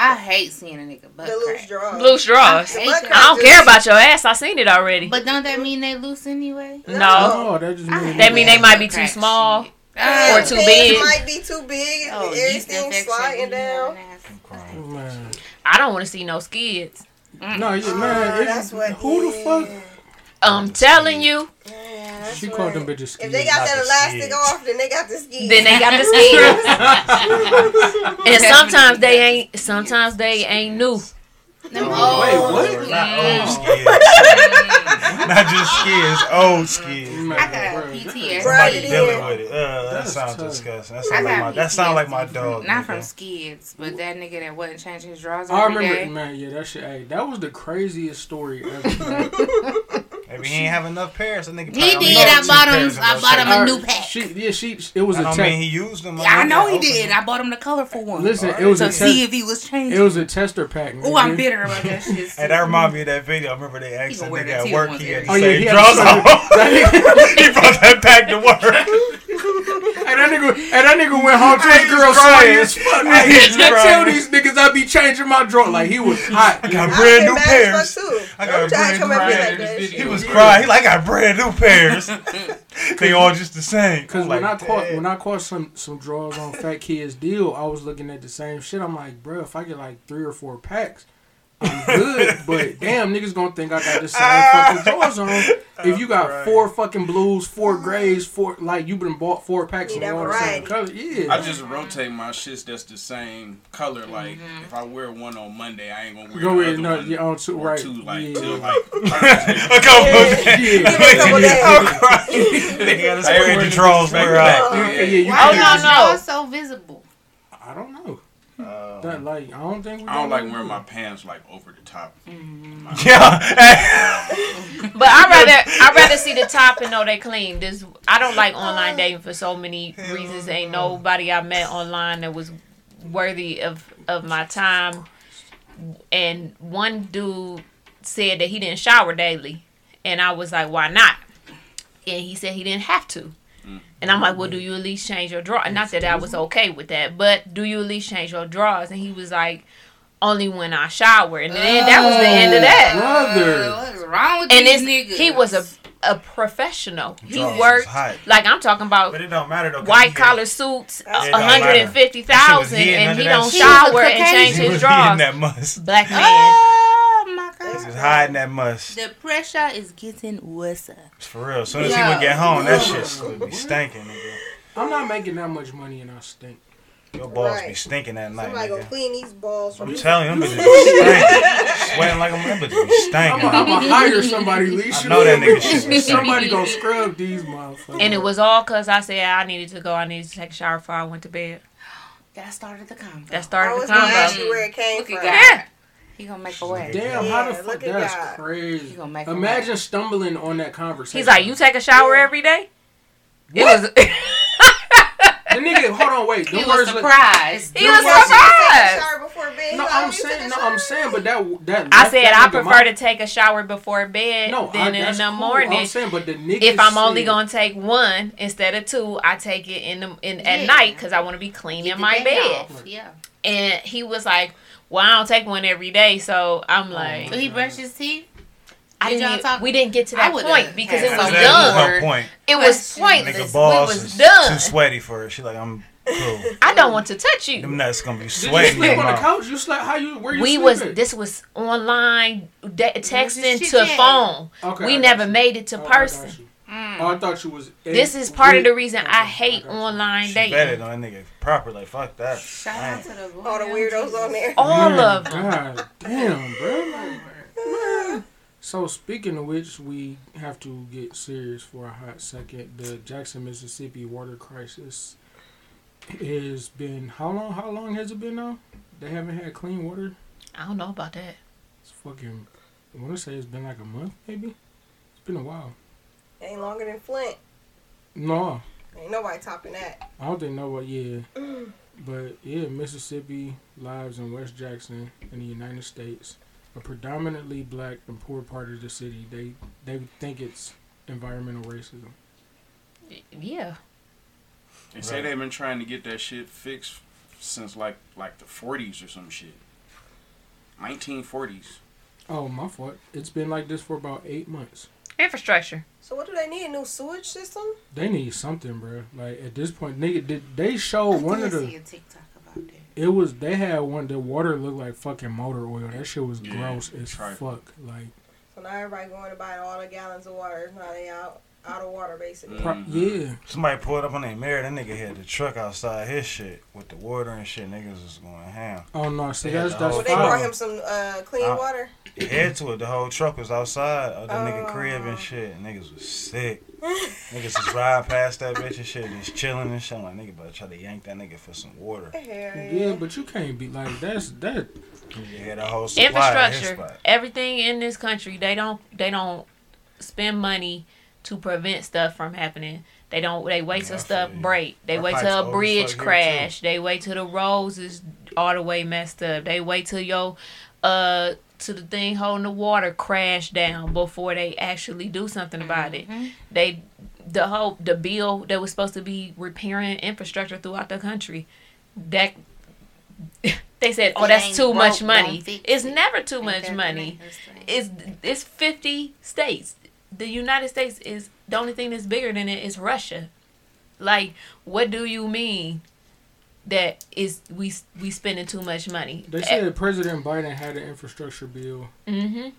I hate seeing a nigga butt crack. Loose draws. I don't care about your ass. I seen it already. But don't that mean they loose anyway? No. That just means they might be too small. Or too big. Might be too big. Oh, everything sliding down. I don't want to see no skids. No, it's just, man. That's what. Who the fuck? I'm telling you. Yeah, she called them bitches skis. If they got that elastic off, then they got the skis. And sometimes they ain't new. Wait, what? Not old skis. Not just skis, old skis. I got PTSD. Somebody dealing with it. That sounds disgusting. That sounds like my dog. Not from skids, but that nigga that wasn't changing his drawers every day. Man, yeah, that shit. Hey, that was the craziest story ever. Maybe he ain't have enough pairs. That nigga I bought him a new pack. He used them. Yeah, I know he did. I bought him the colorful one. Listen, it was see if he was changing. It was a tester pack. Oh, I'm bitter about that shit. And that reminded me of that video. I remember they asked that nigga at work. He had he draws on. He brought that pack to work. And that nigga went home to his girl crying as fuck. I tell these niggas I be changing my draw. Like, he was hot. I got brand new pairs. He was crying. He like, I got brand new pairs. They all just the same. Because when I caught some draws on Fat Kids Deal, I was looking at the same shit. I'm like, bro, if I get like 3 or 4 packs, I'm good, but damn, niggas gonna think I got the same fucking drawers on. If you got 4 fucking blues, 4 grays, 4 like you been bought 4 packs of all the same color. Yeah, I just rotate my shits that's the same color. Like if I wear one on Monday, I ain't gonna wear I ain't wearing the drawers back. Why is so visible? I don't know. I don't like wearing my pants like over the top. Mm-hmm. Yeah, but I rather see the top and know they clean. I don't like online dating for so many reasons. Ain't nobody I met online that was worthy of my time. And one dude said that he didn't shower daily, and I was like, why not? And he said he didn't have to. And I'm like, well, do you at least change your drawers? Not that I was okay with that, but do you at least change your drawers? And he was like, only when I shower. And then that was the end of that. What's wrong with these niggas? He was a professional. He worked, like I'm talking about, but it don't matter though, white collar suits, $150,000, and he don't shower and change his drawers. Black man. This is hiding that must. The pressure is getting worse. For real. As soon as he would get home, that shit's going to be stinking, nigga. I'm not making that much money and I stink. Your balls be stinking that night. Somebody going to clean these balls. I'm telling you, them bitches be stinking. Sweating like them bitches be stinking. I'm going to hire somebody, Leisha. I know that nigga shit be stinking. Somebody going to scrub these motherfuckers. And it was all because I said I needed to take a shower before I went to bed. That started the combo. I was going to ask you where it came from. Yeah. He gonna make a way. Damn, how the fuck? That's crazy. He gonna make a way. Imagine stumbling on that conversation. He's like, you take a shower every day? What? It was... The nigga, hold on, wait. He was surprised. I'm saying, but that. I said I prefer to take a shower before bed than in the morning. I'm saying, but the nigga, if I'm only gonna take one instead of two, I take it at night because I want to be clean in my bed. Yeah. And he was like, well, I don't take one every day, so I'm like... So he brushed his teeth? We didn't get to that point because it was done. It was pointless. Nigga balls it was done. Too sweaty for her. She like, I'm cool. I don't want to touch you. Them nuts going to be sweating. Did you sleep on the couch? You slept? How you? Where you sleeping? This was online, texting to phone. Okay, we never made it to person. Oh, I thought you was... This is part of the reason I hate online dating. She vetted on that nigga proper. Like, fuck that. Shout out to all the weirdos on there. All of them. God damn, bro. Man. So, speaking of which, we have to get serious for a hot second. The Jackson, Mississippi water crisis has been... How long has it been now? They haven't had clean water? I don't know about that. It's fucking... I want to say it's been like a month, maybe? It's been a while. Ain't longer than Flint. No. Ain't nobody topping that. I don't think nobody, yeah. But, yeah, Mississippi lives in West Jackson in the United States. A predominantly black and poor part of the city. They think it's environmental racism. Yeah. They say they've been trying to get that shit fixed since, like the 40s or some shit. 1940s. Oh, my fault. It's been like this for about 8 months. Infrastructure. So what do they need? A new sewage system? They need something, bro. Like, at this point, nigga, they showed one of the... I see a TikTok about that. It was... They had one... The water looked like fucking motor oil. That shit was gross as fuck. Like... So now everybody going to buy all the gallons of water. Now they out of water, basically. Yeah. Somebody pulled up on their mirror. That nigga had the truck outside his shit with the water and shit. Niggas was going ham. Oh, no. See, that's fine. They brought him some clean water? He had to it. The whole truck was outside of the nigga crib and shit. Niggas was sick. Niggas was riding past that bitch and shit, just chilling and shit. I'm like, nigga about to try to yank that nigga for some water. Yeah, but you can't be like, that. Yeah, the whole supply infrastructure. Everything in this country, they don't spend money to prevent stuff from happening. They wait till stuff break. They wait till a bridge crash. They wait till the roads is all the way messed up. They wait till the thing holding the water crash down before they actually do something about it. Mm-hmm. The bill that was supposed to be repairing infrastructure throughout the country, that they said, oh, that's too much money. It's never too much money. It's 50 states. The United States is the only thing that's bigger than it is Russia. Like, what do you mean that is we spending too much money? They said President Biden had an infrastructure bill,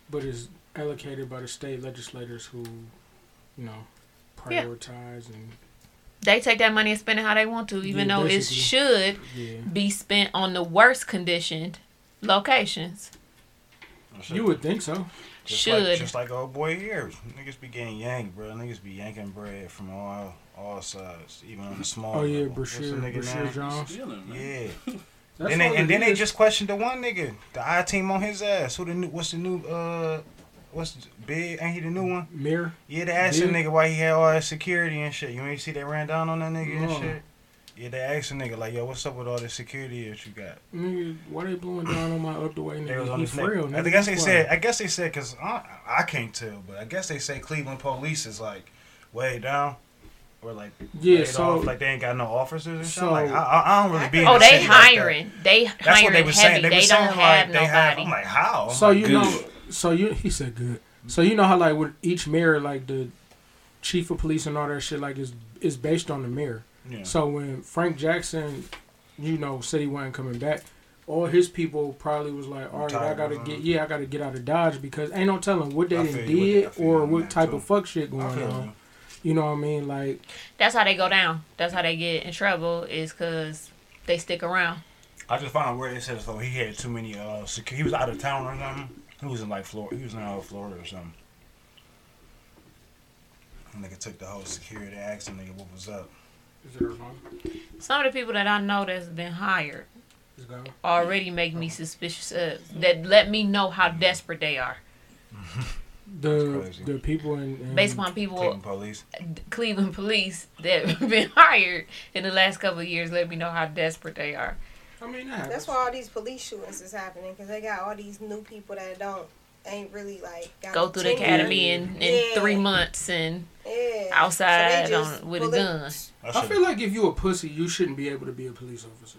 but it's allocated by the state legislators who, prioritize and they take that money and spend it how they want to, even though it should be spent on the worst conditioned locations. You would think so. Just like old boy here. Niggas be getting yanked, bro. Niggas be yanking bread from all sides, even on the small level. Oh, yeah, Brashear Jones. Stealing, man. Yeah. Then they just questioned the one nigga, the I-team on his ass. Ain't he the new one? Mirror. Yeah, they asked the nigga why he had all that security and shit. You ain't see they ran down on that nigga and shit? Yeah, they asked a nigga, like, yo, what's up with all this security that you got? Nigga, why they blowing down on my up the way nigga? He for real, nigga. I guess they said, because I can't tell, but I guess they say Cleveland police is, like, way down. Or, like, off, like, they ain't got no officers and shit. Like, I don't really be in the city. Oh, they hiring. Like that. They hiring. That's what they were saying. They were saying, like, they have. I'm like, how? I'm he said good. So, you know how, like, with each mayor, like, the chief of police and all that shit, like, is based on the mayor. Yeah. So when Frank Jackson, said he wasn't coming back, all his people probably was like, all right, I gotta get out of Dodge because ain't no telling what they did or what type of fuck shit going on. You know what I mean? Like, that's how they go down. That's how they get in trouble is because they stick around. I just found where they said he had too many he was out of town or something. He was in like Florida. He was in Florida or something. And nigga took the whole security asked him nigga what was up. Is there a phone? Some of the people that I know that's been hired already make me suspicious of, that let me know how desperate they are. The people in based upon people Cleveland police that have been hired in the last couple of years let me know how desperate they are. I mean that's why all these police shootings is happening because they got all these new people that ain't really like go through the academy in 3 months and outside so with a gun. I feel like if you a pussy, you shouldn't be able to be a police officer.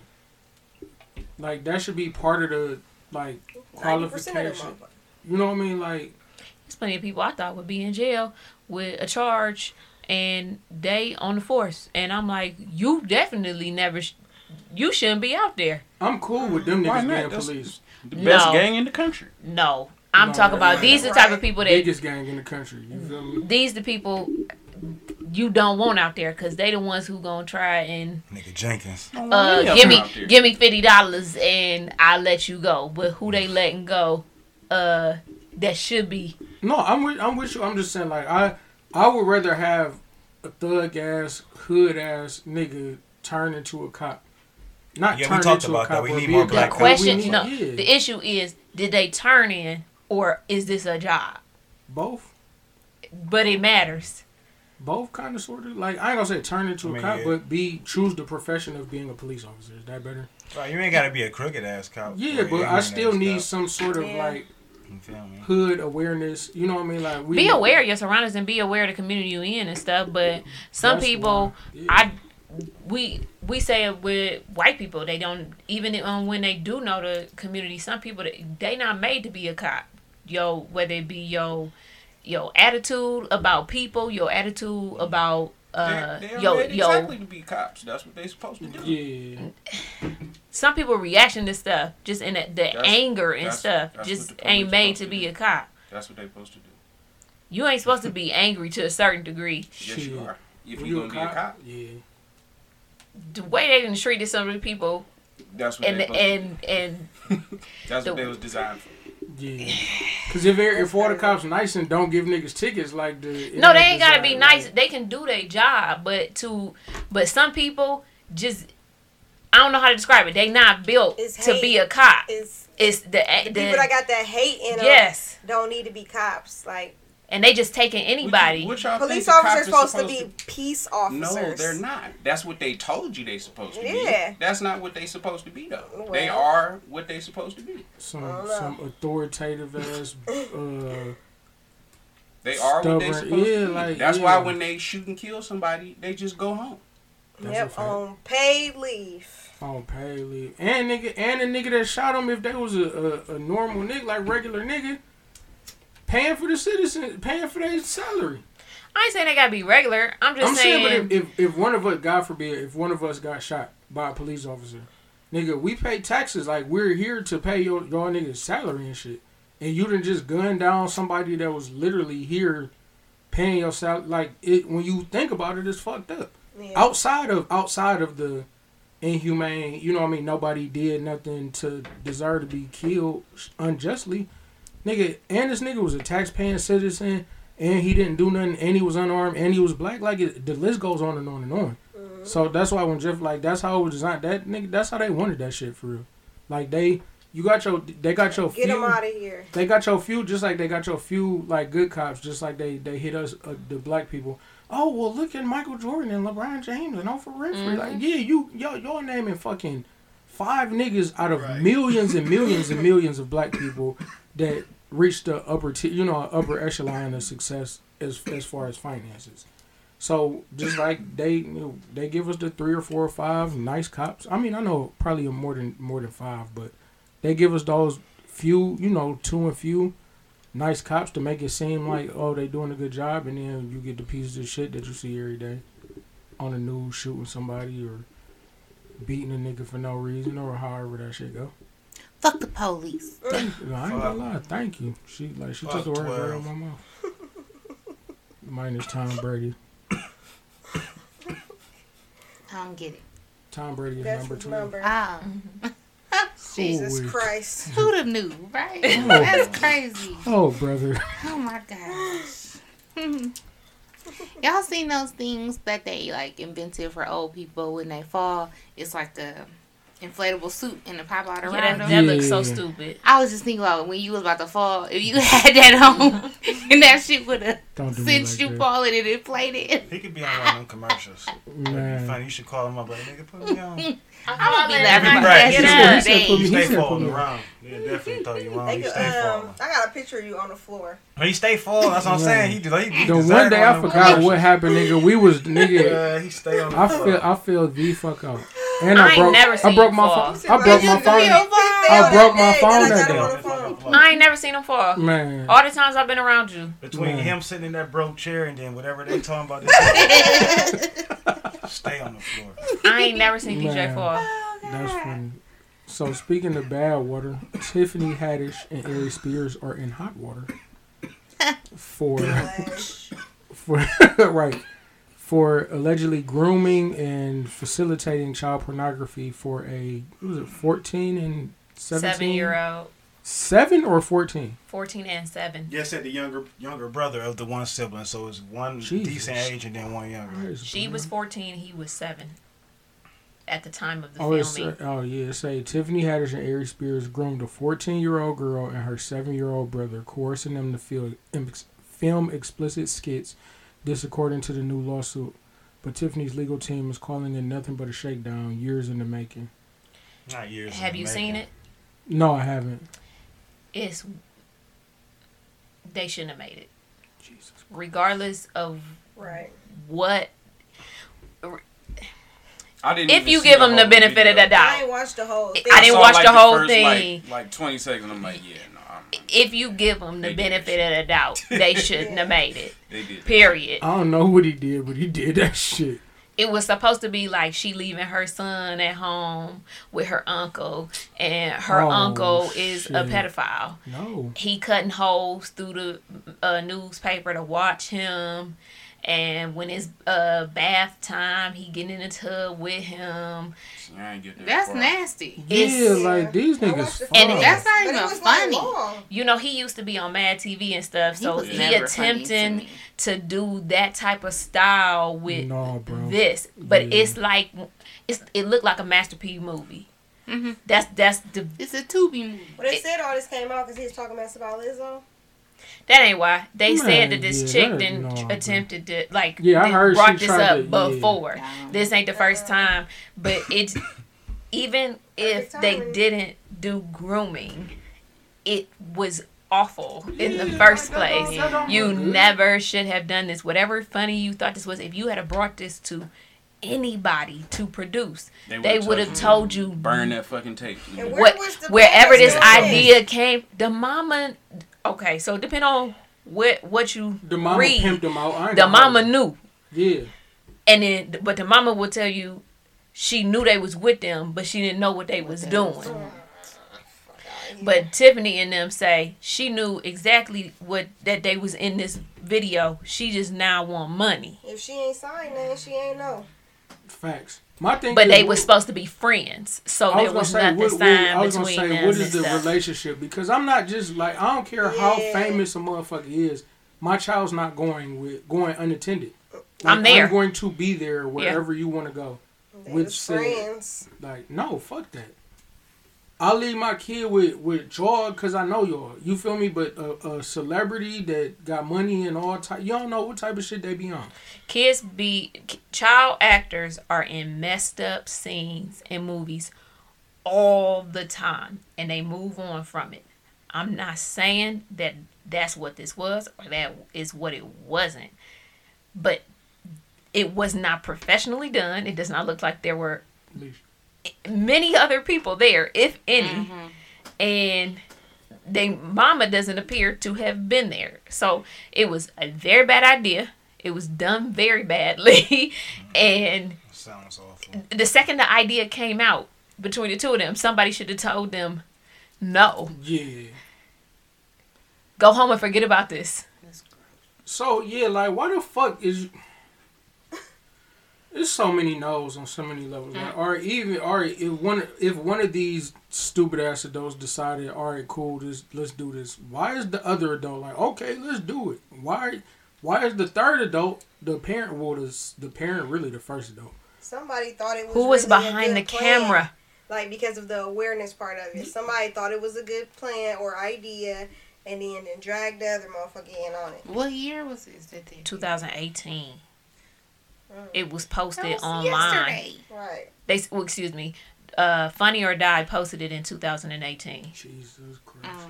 Like that should be part of the like qualification. You know what I mean? Like there's plenty of people I thought would be in jail with a charge and they on the force, and I'm like, you definitely you shouldn't be out there. I'm cool with them niggas being police. The best gang in the country. No. I'm talking about these the type of people that biggest gang in the country. You feel me? These the people you don't want out there because they the ones who gonna try and nigga Jenkins. Give me $50 and I'll let you go. But who they letting go? That should be. No, I'm with you. I'm just saying like I would rather have a thug ass hood ass nigga turn into a cop. Not turn into a cop. We need more black cops. The question, the issue is, did they turn in? Or is this a job? Both. But it matters. both kind of sort of. Like, I ain't gonna say turn into a cop, but choose the profession of being a police officer. Is that better? Well, you ain't gotta be a crooked ass cop. Yeah, but I still need some sort of like hood awareness. You know what I mean? Like, be aware of your surroundings and be aware of the community you in and stuff. But some people, we say it with white people, they don't even when they do know the community. Some people they not made to be a cop. Yo, whether it be your attitude about people, your attitude about they're exactly to be cops. That's what they supposed to do. Yeah. Some people reaction to stuff just in the anger and stuff just ain't made to be a cop. That's what they supposed to do. You ain't supposed to be angry to a certain degree. Yes, you are. If you gonna be a cop, yeah. The way they done treated some of the people, that's what that's what they was designed for. Yeah, because if all the cops nice and don't give niggas tickets, like they ain't gotta be nice. They can do their job, but some people just I don't know how to describe it. They not built to be a cop. It's the people that got that hate in them. Yes, don't need to be cops. Like. And they just taking anybody. Police officers supposed to be peace officers. No, they're not. That's what they told you they supposed to be. Yeah. That's not what they supposed to be, though. Well, they are what they supposed to be. Some authoritative ass... they are stubborn. What they supposed to be. Like, that's why when they shoot and kill somebody, they just go home. Yep, on paid leave. And the nigga that shot him, if they was a normal nigga, like regular nigga, paying for the citizens, paying for their salary. I ain't saying they gotta be regular. I'm saying but if one of us, God forbid, if one of us got shot by a police officer, nigga, we pay taxes. Like, we're here to pay your niggas salary and shit. And you done just gunned down somebody that was literally here paying your salary. Like, when you think about it, it's fucked up. Yeah. Outside of the inhumane, you know what I mean? Nobody did nothing to deserve to be killed unjustly. Nigga, and this nigga was a tax-paying citizen, and he didn't do nothing, and he was unarmed, and he was black. Like, the list goes on and on and on. Mm-hmm. So that's why when Jeff, like, that's how it was designed. That nigga, that's how they wanted that shit for real. Like, they got your get few. Get them out of here. They got your few, just like they got your few, like, good cops, just like they hit us, the black people. Oh, well, look at Michael Jordan and LeBron James and Oprah Winfrey. Mm-hmm. Like, yeah, your name and fucking 5 niggas out of millions and millions and millions of black people that reached the upper echelon of success as far as finances. So just like they give us the 3 or 4 or 5 nice cops. I mean, I know probably more than 5, but they give us those few, 2 and few nice cops to make it seem like, oh, they doing a good job, and then you get the pieces of shit that you see every day on the news shooting somebody or beating a nigga for no reason or however that shit go. Fuck the police. I ain't gonna lie. Thank you. She took the word right out of my mouth. Minus Tom Brady. I don't get it. Tom Brady is number 2. Jesus Christ. Who'd have knew, right? Oh. That's crazy. Oh, brother. Oh, my gosh. Y'all seen those things that they, like, invented for old people when they fall? It's like a inflatable suit and the pop out around them. That looks so stupid. I was just thinking about when you was about to fall, if you had that on and that shit would have sent you falling and inflated. He could be on one of them commercials. That'd be funny. You should call him up, like, nigga, put me on. I would be laughing. Right. You stay falling around. Yeah, definitely throw you wrong. You stay falling. I got a picture of you on the floor. He stay falling. That's what I'm saying. He the one day I forgot what happened, nigga. We was nigga. He stay on the floor. I feel the fuck out. And I broke my phone that day. I ain't never seen him fall. Man. All the times I've been around you. Between him sitting in that broke chair and then whatever they talking about. Stay on the floor. I ain't never seen DJ fall. Oh, that's funny. So speaking of bad water, Tiffany Haddish and Aries Spears are in hot water. For allegedly grooming and facilitating child pornography for a 14 and 17? 7-year-old. 7 or 14? 14 and 7. Yes, yeah, said the younger brother of the one sibling, so it's one decent age and then one younger. She was 14, he was 7 at the time of the filming. Say Tiffany Haddish and Aries Spears groomed a 14-year-old girl and her 7-year-old brother, coercing them to film explicit skits This according to the new lawsuit. But Tiffany's legal team is calling it nothing but a shakedown, years in the making. Not years. Have you seen it? No, I haven't. It's... They shouldn't have made it. Jesus. Regardless of what... If you give them the benefit of the doubt. I didn't watch the whole thing. Like 20 seconds, I'm like, yeah, no. If you give them the benefit of the doubt, they shouldn't have made it. They did. Period. I don't know what he did, but he did that shit. It was supposed to be like she leaving her son at home with her uncle, and her uncle is a pedophile. No. He cutting holes through the newspaper to watch him. And when it's bath time, he getting in the tub with him. That's nasty. Like these niggas. And that's not even funny. Like, you know, he used to be on Mad TV and stuff, so he attempting to do that type of style with this. But it's like, it looked like a Master P movie. Mm-hmm. That's it's a Tubi movie. Well, they said all this came out because he was talking about Lizzo. That ain't why. They said that this chick didn't attempted to, like, brought this up before. Yeah. This ain't the first time. But it's, even if they didn't do grooming, it was awful in the first place. You never should have done this. Whatever funny you thought this was, if you had brought this to anybody to produce, they would have told you, burn that fucking tape. And wherever this idea came, the mama... Okay, so depend on what you read. The mama pimped them out. The mama knew. Yeah. And then, but the mama will tell you she knew they was with them, but she didn't know what they was doing. But Tiffany and them say she knew exactly that they was in this video. She just now want money. If she ain't signed, then she ain't know. Facts. My thing but is, they were supposed to be friends, so there was nothing signed between them. I was going to say, what is the relationship? Because I'm not just like, I don't care how famous a motherfucker is. My child's not going unattended. Like, I'm there. I'm going to be there wherever you want to go. With friends. Like, no, fuck that. I'll leave my kid with joy because I know y'all. You feel me? But a celebrity that got money and all type, y'all know what type of shit they be on. Child actors are in messed up scenes in movies all the time. And they move on from it. I'm not saying that that's what this was or that is what it wasn't. But it was not professionally done. It does not look like there were... many other people there, if any, and they mama doesn't appear to have been there. So it was a very bad idea. It was done very badly, and sounds awful. The second the idea came out between the two of them, somebody should have told them, "No, go home and forget about this." So like, why the fuck is? There's so many no's on so many levels. Like, all right, if one of these stupid ass adults decided, all right, cool, let's do this. Why is the other adult like, okay, let's do it? Why is the third adult, the parent, the parent really the first adult? Somebody thought it was. Who was really behind the camera? Like, because of the awareness part of it, somebody thought it was a good plan or idea, and then dragged the other motherfucker in on it. What year was this? 2018. It was posted online. Yesterday. Right. Funny or Die posted it in 2018. Jesus Christ.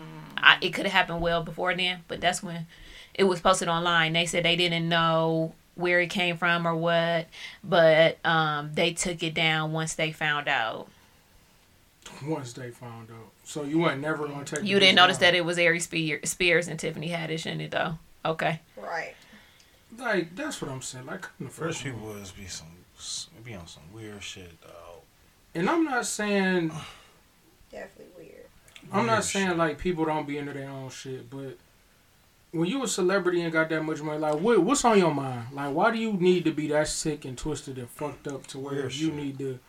It could have happened well before then, but that's when it was posted online. They said they didn't know where it came from or what, but they took it down once they found out. So you weren't never going to take it down. You didn't notice that it was Aries Spears and Tiffany Haddish in it, though. Okay. Right. Like, that's what I'm saying. Like, the first people was be on some weird shit, though. And I'm not saying definitely weird. I'm not saying like people don't be into their own shit, but when you a celebrity and got that much money, like what's on your mind? Like, why do you need to be that sick and twisted and fucked up to where you need to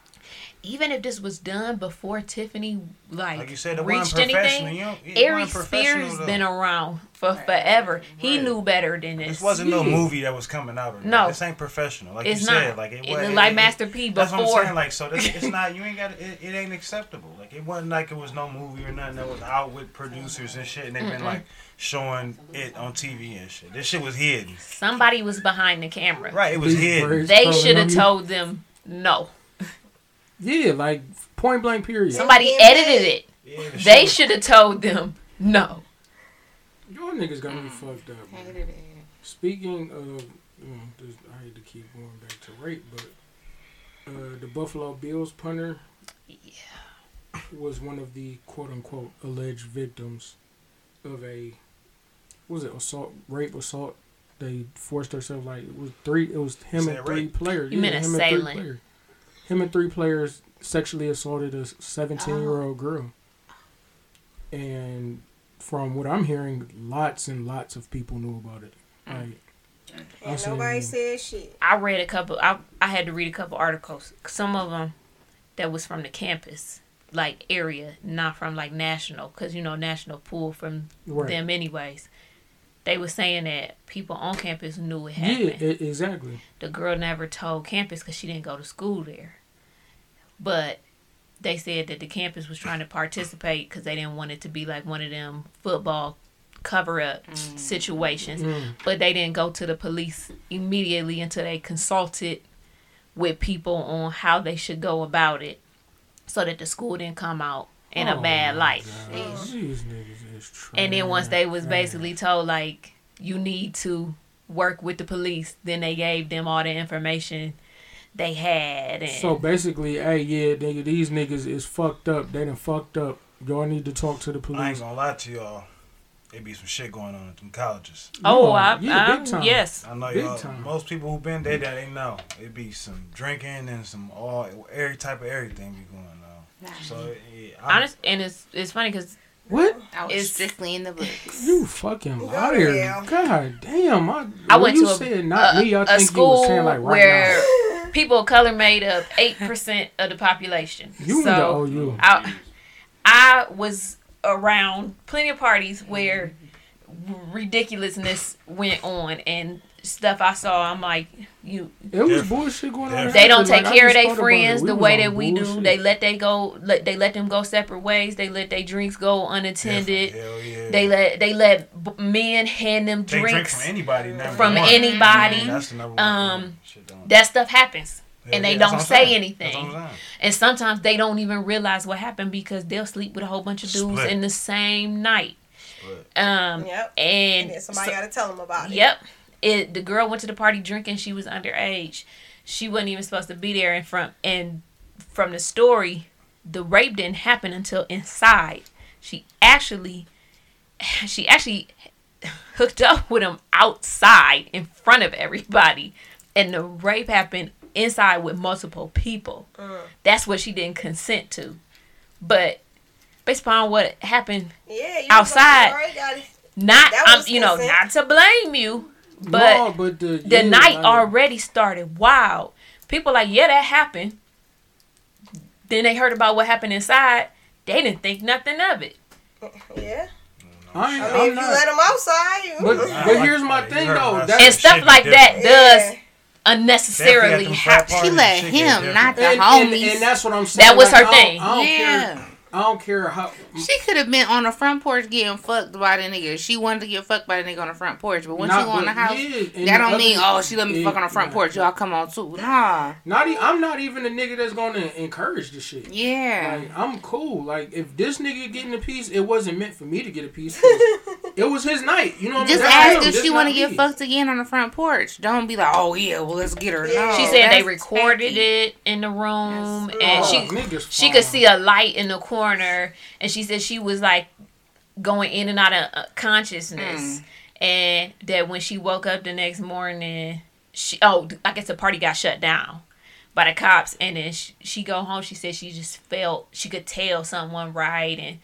even if this was done before Tiffany, like you said, reached anything, Aries Spears been around for forever. He knew better than this. This wasn't no movie that was coming out. No, this ain't professional. Like you said, like it was like Master P before. That's what I'm saying. Like so, it's not. You ain't got it. It ain't acceptable. Like it wasn't like it was no movie or nothing that was out with producers and shit, and they've been like showing it on TV and shit. This shit was hidden. Somebody was behind the camera. Right, it was hidden. They should have told them no. Yeah, like point blank period. Somebody edited it. Yeah, they should have told them no. Your niggas gonna be fucked up. Man. Speaking of, I hate to keep going back to rape, but the Buffalo Bills punter was one of the quote unquote alleged victims of a, what was it, rape assault? They forced herself, like it was three. It was him and three players. You meant assailant. Him and three players sexually assaulted a 17-year-old girl. And from what I'm hearing, lots and lots of people knew about it. Like, and nobody said shit. I read a couple. I had to read a couple articles. Some of them that was from the campus, like, area, not from, like, national. Because, national pulled from them anyways. They were saying that people on campus knew it happened. Yeah, exactly. The girl never told campus because she didn't go to school there. But they said that the campus was trying to participate because they didn't want it to be like one of them football cover-up situations. But they didn't go to the police immediately until they consulted with people on how they should go about it so that the school didn't come out in a bad light. These niggas is trash. And then once they was basically told, like, you need to work with the police, then they gave them all the information they had. And so basically, hey, nigga, these niggas is fucked up. They done fucked up. Y'all need to talk to the police. I ain't gonna lie to y'all. There be some shit going on at them colleges. Big time. Yes. I know y'all. Most people who been there, they know. It be some drinking and some every type of everything be going on. So, and it's funny because I was strictly in the books. You fucking liar! Yeah. God damn! I went to a school where people of color made up 8% of the population. I was around plenty of parties where ridiculousness went on and stuff I saw. I'm like, it was bullshit going on. They don't take care of their friends the way that we do. They let them go separate ways. They let their drinks go unattended. They let men hand them drinks from anybody. That stuff happens, and they don't say anything. And sometimes they don't even realize what happened because they'll sleep with a whole bunch of dudes in the same night. And then somebody got to tell them about it. Yep. The girl went to the party drinking. She was underage. She wasn't even supposed to be there. And from the story, the rape didn't happen until inside. She actually hooked up with him outside in front of everybody, and the rape happened inside with multiple people. That's what she didn't consent to. But based upon what happened outside, not to blame you. But the night already started wild. People like, that happened. Then they heard about what happened inside. They didn't think nothing of it. Yeah. I mean, if you let them outside. But here's my thing, though. And stuff like that does unnecessarily happen. She let him, not the homies. And that's what I'm saying. That was her thing. I don't care how... She could have been on the front porch getting fucked by the nigga. She wanted to get fucked by the nigga on the front porch. But once you go in the house, that don't mean, she let me fuck on the front porch. Y'all come on, too. Nah. I'm not even a nigga that's going to encourage this shit. Yeah. Like, I'm cool. Like, if this nigga getting a piece, it wasn't meant for me to get a piece. It was his night. You know what I mean? Just ask if she want to get fucked again on the front porch. Don't be like, let's get her. No, she said they recorded it in the room. She could see a light in the corner. And she said she was like going in and out of consciousness, and that when she woke up the next morning, I guess the party got shut down by the cops, and then she go home. She said she just felt she could tell someone right, and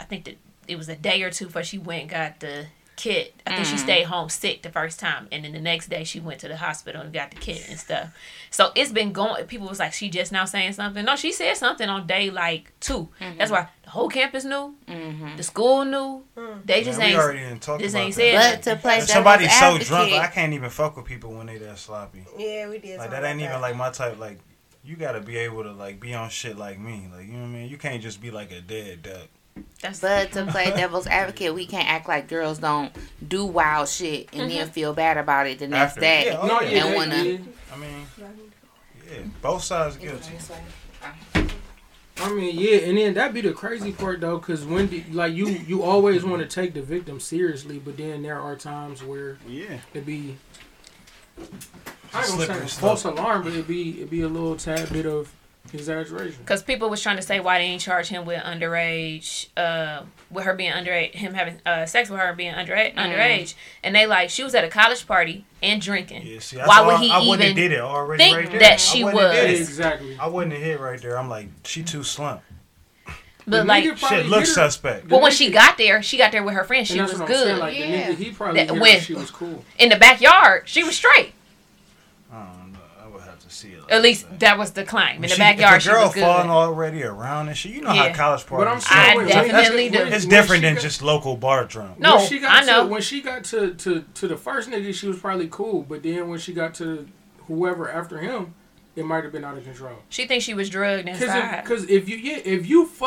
I think that it was a day or two before she went and got the kid. I think she stayed home sick the first time, and then the next day she went to the hospital and got the kid and stuff. So it's been going. People was like, she just now saying something. No, she said something on day like 2. Mm-hmm. That's why the whole campus knew. Mm-hmm. The school knew. They just ain't. We already didn't talk about that. But to play somebody's so drunk, I can't even fuck with people when they that sloppy. Yeah, we did. Like that ain't even like my type. Like you gotta be able to like be on shit like me. Like you know what I mean. You can't just be like a dead duck. But to play devil's advocate, we can't act like girls don't do wild shit and then feel bad about it the next day. Yeah, oh, and I mean, both sides are guilty. I mean, and then that'd be the crazy part though, because when you always want to take the victim seriously, but then there are times where it'd be I don't say false alarm, but it'd be a little tad bit of exaggeration. Because people was trying to say why they didn't charge him with underage, with her being underage, him having sex with her and being underage, and they like she was at a college party and drinking. Yeah, see, why would he I even have did it already think right there. That she was exactly? I wouldn't have hit right there. I'm like she too slumped. But like shit looks suspect. But when she got there with her friends. She was good. Saying, like, the nigga, he probably she was cool in the backyard. She was straight. Like at least that was the climb in the backyard. If a girl she was falling already around and shit, you know how college parties. But I'm saying, I definitely do. It's different than just local bar drunk. No, I know. When she got to the first nigga, she was probably cool. But then when she got to whoever after him, it might have been out of control. She thinks she was drugged inside. Because if you're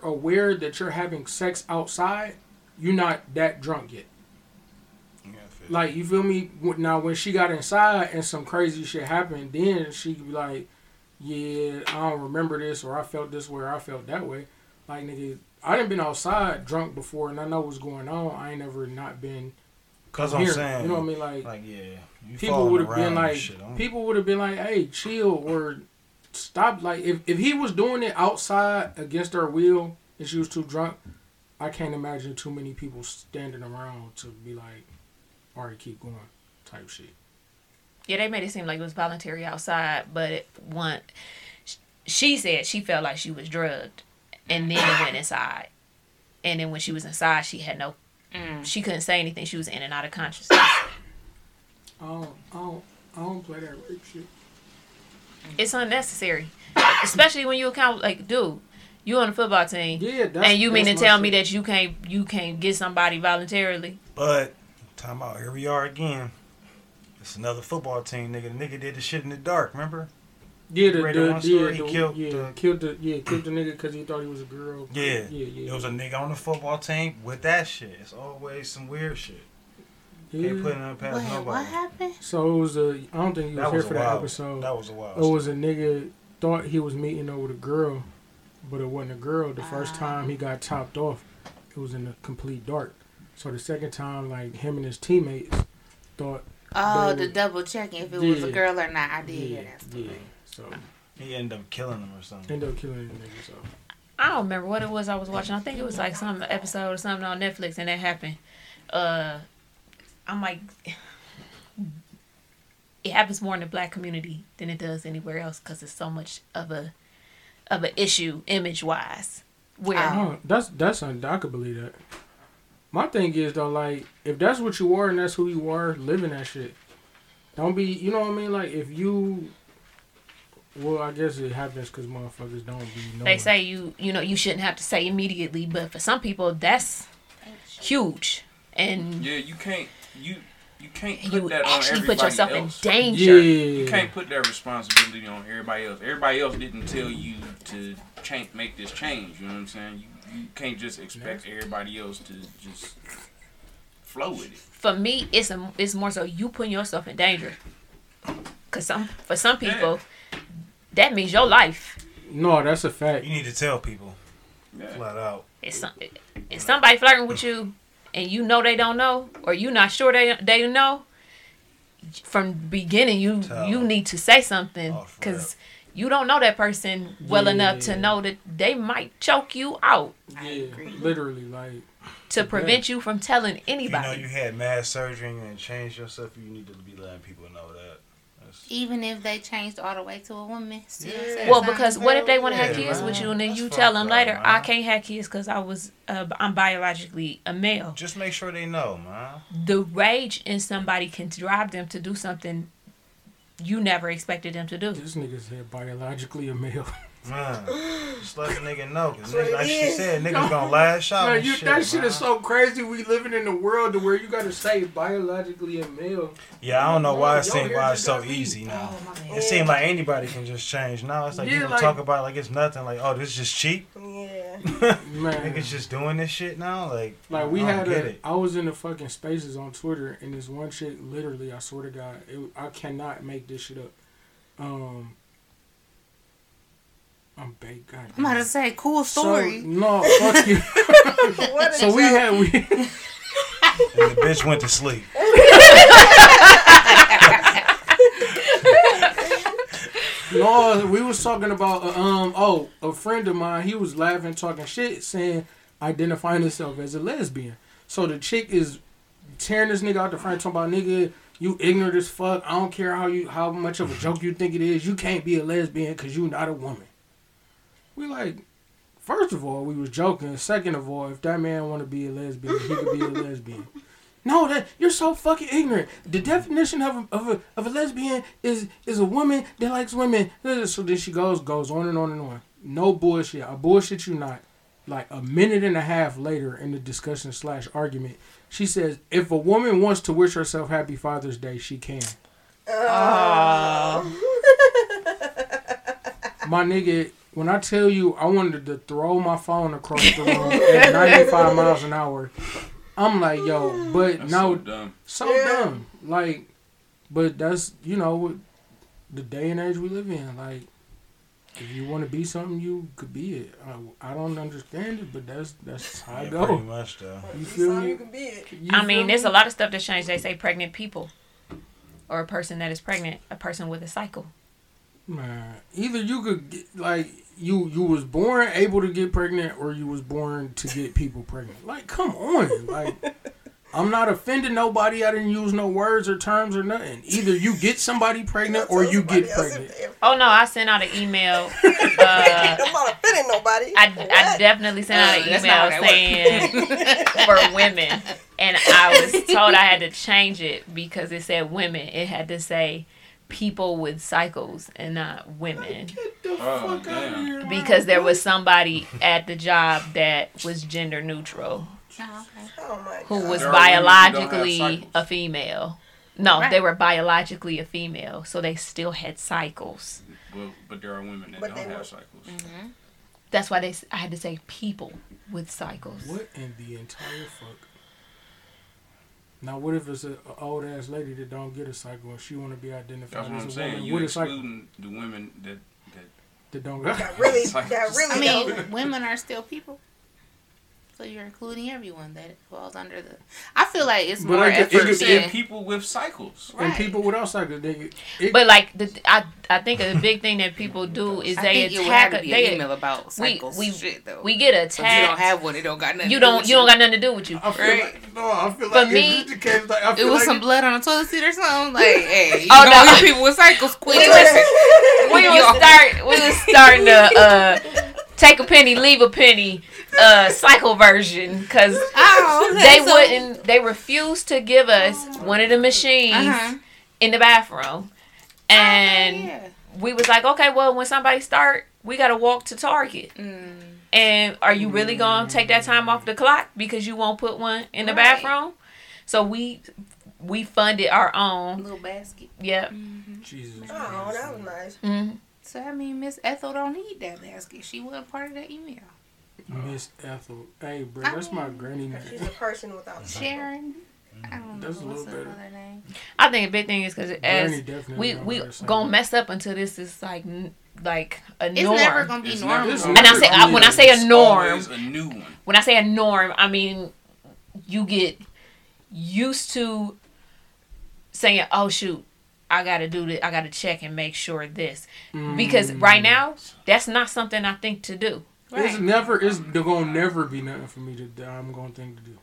aware that you're having sex outside, you're not that drunk yet. Like, you feel me? Now, when she got inside and some crazy shit happened, then she be like, yeah, I don't remember this, or I felt this way, or I felt that way. Like, nigga, I done been outside drunk before, and I know what's going on. I ain't never not been because I'm saying, you know what I mean? Like yeah, people would have been like, hey, chill, or stop. Like, if he was doing it outside against her will and she was too drunk, I can't imagine too many people standing around to be like, already keep going type shit. Yeah, they made it seem like it was voluntary outside, but she said she felt like she was drugged, and then it went inside. And then when she was inside, she had no... She couldn't say anything. She was in and out of consciousness. I don't play that rape shit. It's unnecessary. Especially when you account... Like, dude, you on the football team, and you mean to tell me that you can't get somebody voluntarily? But... Time out. Here we are again. It's another football team, nigga. The nigga did the shit in the dark, remember? Yeah, he killed the nigga because he thought he was a girl. Yeah. There was a nigga on the football team with that shit. It's always some weird shit. Yeah. They putting up past nobody. What happened? So it was I don't think he was here for that episode. That was a wild. It was a nigga thought he was meeting up with a girl, but it wasn't a girl. The first time he got topped off, it was in the complete dark. So the second time, like, him and his teammates thought... Oh, the double checking if it was a girl or not. I did hear that story. Yeah, so... He ended up killing him or something. I don't remember what it was I was watching. I think it was, like, some episode or something on Netflix, and that happened. I'm like... It happens more in the black community than it does anywhere else because it's so much of an issue, image-wise. Where... I could believe that. My thing is, though, like, if that's what you are and that's who you are, live in that shit. Don't be, you know what I mean? Like, if you... Well, I guess it happens because motherfuckers don't be knowing. They say you shouldn't have to say immediately, but for some people, that's huge. And... Yeah, you can't put that on everybody else. You actually put yourself in danger. Yeah. You can't put that responsibility on everybody else. Everybody else didn't tell you to make this change, you know what I'm saying? You can't just expect everybody else to just flow with it. For me, it's more so you putting yourself in danger. Because for some people, that means your life. No, that's a fact. You need to tell people flat out. If somebody flirting with you and you know they don't know, or you not sure they know, from the beginning you need to say something because... You don't know that person well enough to know that they might choke you out. I agree. Literally, like... To prevent you from telling anybody. You know you had mad surgery and changed yourself, you need to be letting people know that. Yes. Even if they changed all the way to a woman, still. Yeah. Well, because what if they want to have kids with you, and then you tell them later, I can't have kids because I was I'm biologically a male. Just make sure they know, man. The rage in somebody can drive them to do something you never expected them to do. This nigga said biologically a male. Man, just let the nigga know. Cause nigga, like she said, niggas gonna lash out. Man, shit is so crazy. We living in a world to where you gotta say biologically a male. Yeah, I don't know why it seems it's so easy now. It seems like anybody can just change now. It's like you like, talk about it like it's nothing. Like, oh, this is just cheap. Yeah, man, niggas just doing this shit now. Like we had it. I was in the fucking spaces on Twitter, and this one chick, literally, I swear to God, I cannot make this shit up. I'm baked. God, I'm about to say, cool story. So, no, fuck you. So we had... And the bitch went to sleep. No, we was talking about, a friend of mine, he was laughing, talking shit, saying, identifying himself as a lesbian. So the chick is tearing this nigga out the front, talking about, nigga, you ignorant as fuck. I don't care how much of a joke you think it is. You can't be a lesbian because you not a woman. We like, first of all, we was joking. Second of all, if that man want to be a lesbian, he could be a lesbian. No, that you're so fucking ignorant. The definition of a lesbian is a woman that likes women. So then she goes on and on and on. No bullshit. I bullshit you not. Like a minute and a half later in the discussion / argument, she says, if a woman wants to wish herself Happy Father's Day, she can. My nigga... When I tell you I wanted to throw my phone across the room at 95 miles an hour, I'm like, yo, but that's no, so dumb. Like, but that's, you know, the day and age we live in. Like, if you want to be something, you could be it. I don't understand it, but that's how I go. Pretty much, though. You feel me? You can be it. There's a lot of stuff that changed. They say pregnant people, or a person that is pregnant, a person with a cycle. Man, either you could get, like. You was born able to get pregnant, or you was born to get people pregnant. Like, come on. Like, I'm not offending nobody. I didn't use no words or terms or nothing. Either you get somebody pregnant or you get pregnant. Oh, no, I sent out an email. I'm not offending nobody. I definitely sent out an email saying for women. And I was told I had to change it because it said women. It had to say people with cycles and not women. Get the fuck out of here. Because there was somebody at the job that was gender neutral. Oh, okay. Oh my God. Who was biologically a female. No, right. They were biologically a female, so they still had cycles. Well, but there are women that don't have cycles. Mm-hmm. That's why I had to say people with cycles. What in the entire fuck? Now, what if it's an old ass lady that don't get a cycle and she want to be identified as a saying. Woman? You're excluding the women that don't get a cycle. Women are still people. So you're including everyone that falls under the. I feel like it's more effort than people with cycles, right. And people without cycles. I think a big thing that people do is they attack. They email about cycles. We shit, though. We get attacked. You don't have one. It don't got nothing. You don't got nothing to do with you. I feel like it was some blood on a toilet seat or something. Like, hey, you don't get people with cycles. Quick, we were starting to. Take a penny, leave a penny, cycle version, because they refused to give us one of the machines in the bathroom. And we was like, okay, well, when somebody start, we got to walk to Target. Mm. And are you really going to take that time off the clock because you won't put one in the bathroom? So we funded our own. Little basket. Yep. Mm-hmm. Jesus. Oh, that was nice. Mm-hmm. So, I mean, Miss Ethel don't need that basket. She wasn't part of that email. Miss Ethel. Hey, bro, that's my granny name. She's a person without Sharon. I don't know what's another name. I think a big thing is because as we going to mess up until this is like a norm. It's never going to be normal. And when I say a norm, it's always a new one. When I say a norm, I mean you get used to saying, oh, shoot. I got to do this. I got to check and make sure this. Because right now, that's not something I think to do. Right. It's going to never be nothing for me that I'm going to think to do.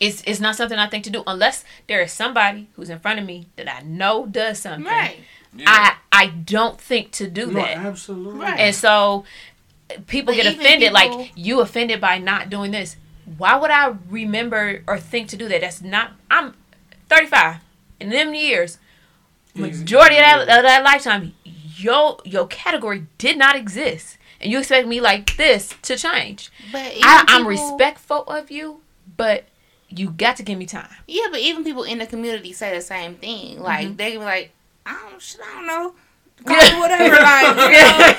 It's not something I think to do unless there is somebody who's in front of me that I know does something. Right. Yeah. I don't think to do that. Absolutely. Right. And so people get offended. People, like, you offended by not doing this. Why would I remember or think to do that? That's not... I'm 35. In them years, majority of that lifetime, your category did not exist. And you expect me like this to change. But I'm respectful of you, but... You got to give me time. Yeah, but even people in the community say the same thing. Like, mm-hmm. They can be like, I don't know. Call me whatever. Like,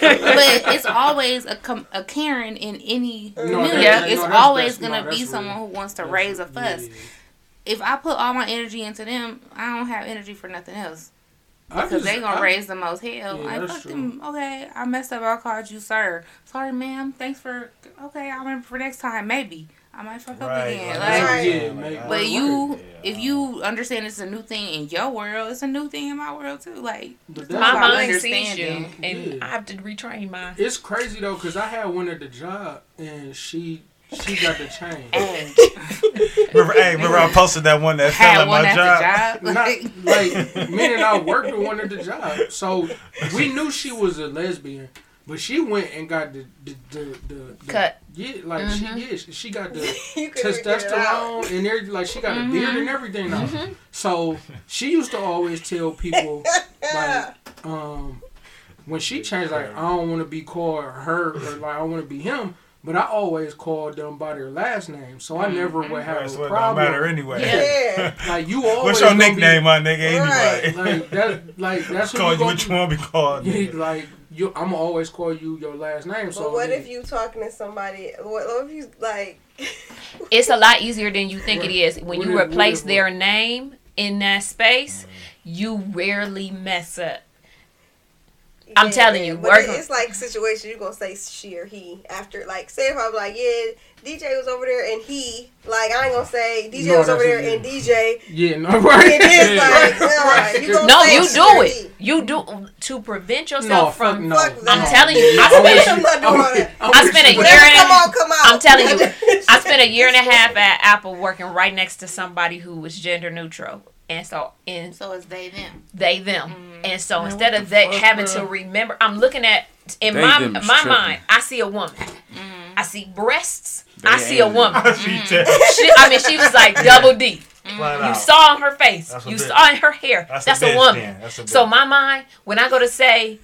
you know? But it's always a Karen in any community. It's always going to be someone who wants to raise a fuss. Yeah. If I put all my energy into them, I don't have energy for nothing else. Because they're going to raise the most hell. Yeah, like, fuck them. Okay, I messed up. I called you, sir. Sorry, ma'am. Thanks for... Okay, I'll remember for next time. Maybe. I might fuck up again. But if you understand it's a new thing in your world, it's a new thing in my world too. Like, my mind sees you, and I have to retrain mine. It's crazy though, because I had one at the job, and she got the change. remember I posted that one that fell at my job? Not, meaning I worked with one at the job. So we knew she was a lesbian. But she went and got the cut. Yeah, like mm-hmm. she got the testosterone and everything. Like she got mm-hmm. a beard and everything now. Mm-hmm. So she used to always tell people like when she changed, like I don't want to be called her or like I want to be him. But I always called them by their last name, so I never would have a problem. It don't matter anyway. Yeah. Like you always. What's your nickname, my nigga? Right. Anyway. That's what you want to be called. Yeah, like. I'm always call you your last name. So but what if you talking to somebody? What if you like? It's a lot easier than you think it is when you replace their name in that space. You rarely mess up. Yeah, I'm telling you, but it's like situation. You gonna say she or he after like say if I'm like DJ was over there and he like I ain't gonna say DJ was over there and DJ. Yeah, no right. It is like you do it. You do to prevent yourself from. I'm telling you, I spent a year and a half at Apple working right next to somebody who was gender neutral. And so, it's they, them. They, them. Mm-hmm. And so man, instead of that having to remember, I'm looking at, in my mind, I see a woman. Mm-hmm. I see breasts. I see a woman. She was like double D. Mm-hmm. You saw in her face. You saw in her hair. That's a woman. So my mind, when I go to say,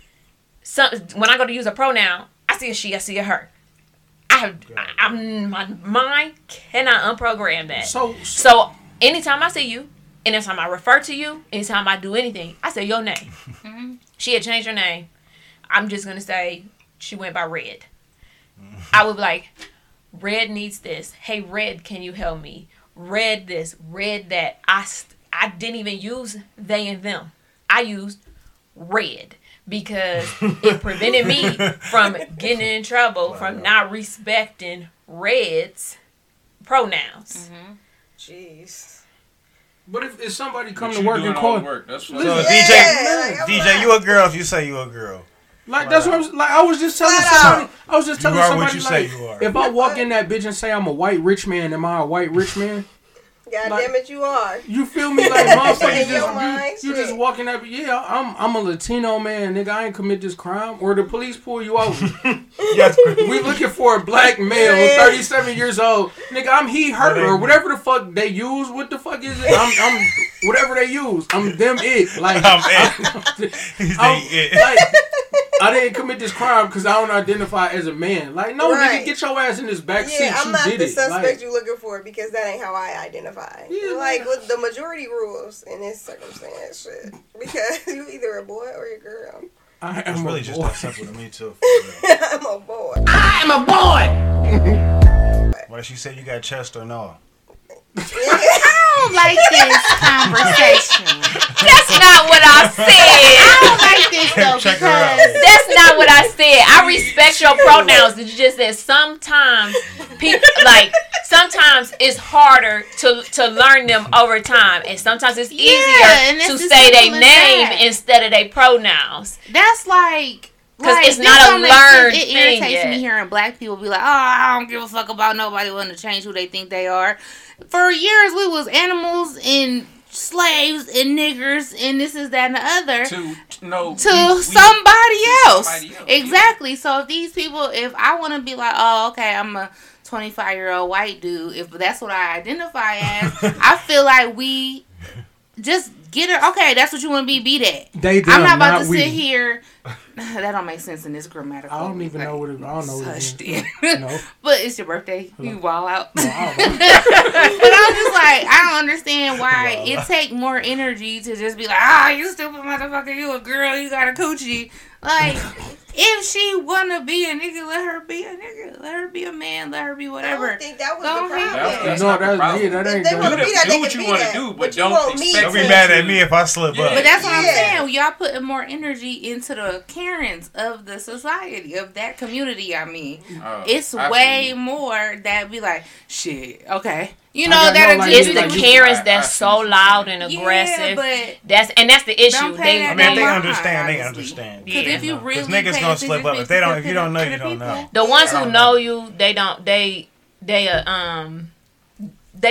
when I go to use a pronoun, I see a she, I see a her. My mind cannot unprogram that. So anytime I see you, anytime I refer to you, anytime I do anything, I say your name. Mm-hmm. She had changed her name. I'm just going to say she went by Red. Mm-hmm. I would be like, Red needs this. Hey, Red, can you help me? Red this, Red that. I didn't even use they and them. I used Red because it prevented me from getting in trouble, from not respecting Red's pronouns. Mm-hmm. Jeez. But if somebody come to work and call, that's so DJ, you a girl if you say you a girl. Like that's what I was like. I was just telling somebody you like, say you are. If I walk in that bitch and say I'm a white rich man, am I a white rich man? God like, damn it, you are. You feel me? Like motherfuckers, you just walking up. Yeah, I'm a Latino man, nigga. I ain't commit this crime. Or the police pull you over. Yes, we looking for a black male, 37 years old, nigga. I'm he, her, or whatever the fuck they use. What the fuck is it? I'm whatever they use. I'm them it. Like I'm it. Like, I didn't commit this crime because I don't identify as a man. Like, no, nigga, get your ass in this back seat. Yeah, I'm not the suspect you looking for because that ain't how I identify. Yeah, like, with the majority rules in this circumstance, shit. Because you either a boy or a girl. I am really just that simple to me, too. I'm a boy. I am a boy! Why she said you got chest or no? I don't like this conversation. That's not what I said. I don't like this though because that's not what I said. I respect your pronouns. That you just said sometimes people like sometimes it's harder to learn them over time, and sometimes it's easier to say their name instead of their pronouns. That's like. Because it's not a learned thing. It irritates me hearing black people be like, oh, I don't give a fuck about nobody wanting to change who they think they are. For years, we was animals and slaves and niggers and this is that and the other to somebody else. Exactly. Yeah. So if these people, if I want to be like, oh, okay, I'm a 25-year-old white dude, if that's what I identify as, I feel like we just get her. Okay, that's what you want to be that. I'm not about to sit here. That don't make sense in this grammatical. I don't even know what it is. I don't know what it is. No. But it's your birthday. Hello. You wall out. No, I don't know. But I'm just like, I don't understand why it take more energy to just be like, you stupid motherfucker, you a girl, you got a coochie. Like, if she wanna be a nigga, let her be a nigga. Let her be a man. Let her be whatever. I don't think that was the problem. That's not the problem. They do what you want to do, but don't expect. Don't be mad at me if I slip up. But that's what I'm saying. Y'all putting more energy into the Karens of the society, of that community. I mean, it's way more that be like, shit, okay. You know, it's the Karens that's so loud and aggressive. Yeah, that's the issue. They understand. Because if you really, niggas gonna slip up. If you don't know, you don't know. The ones who know you, they don't. They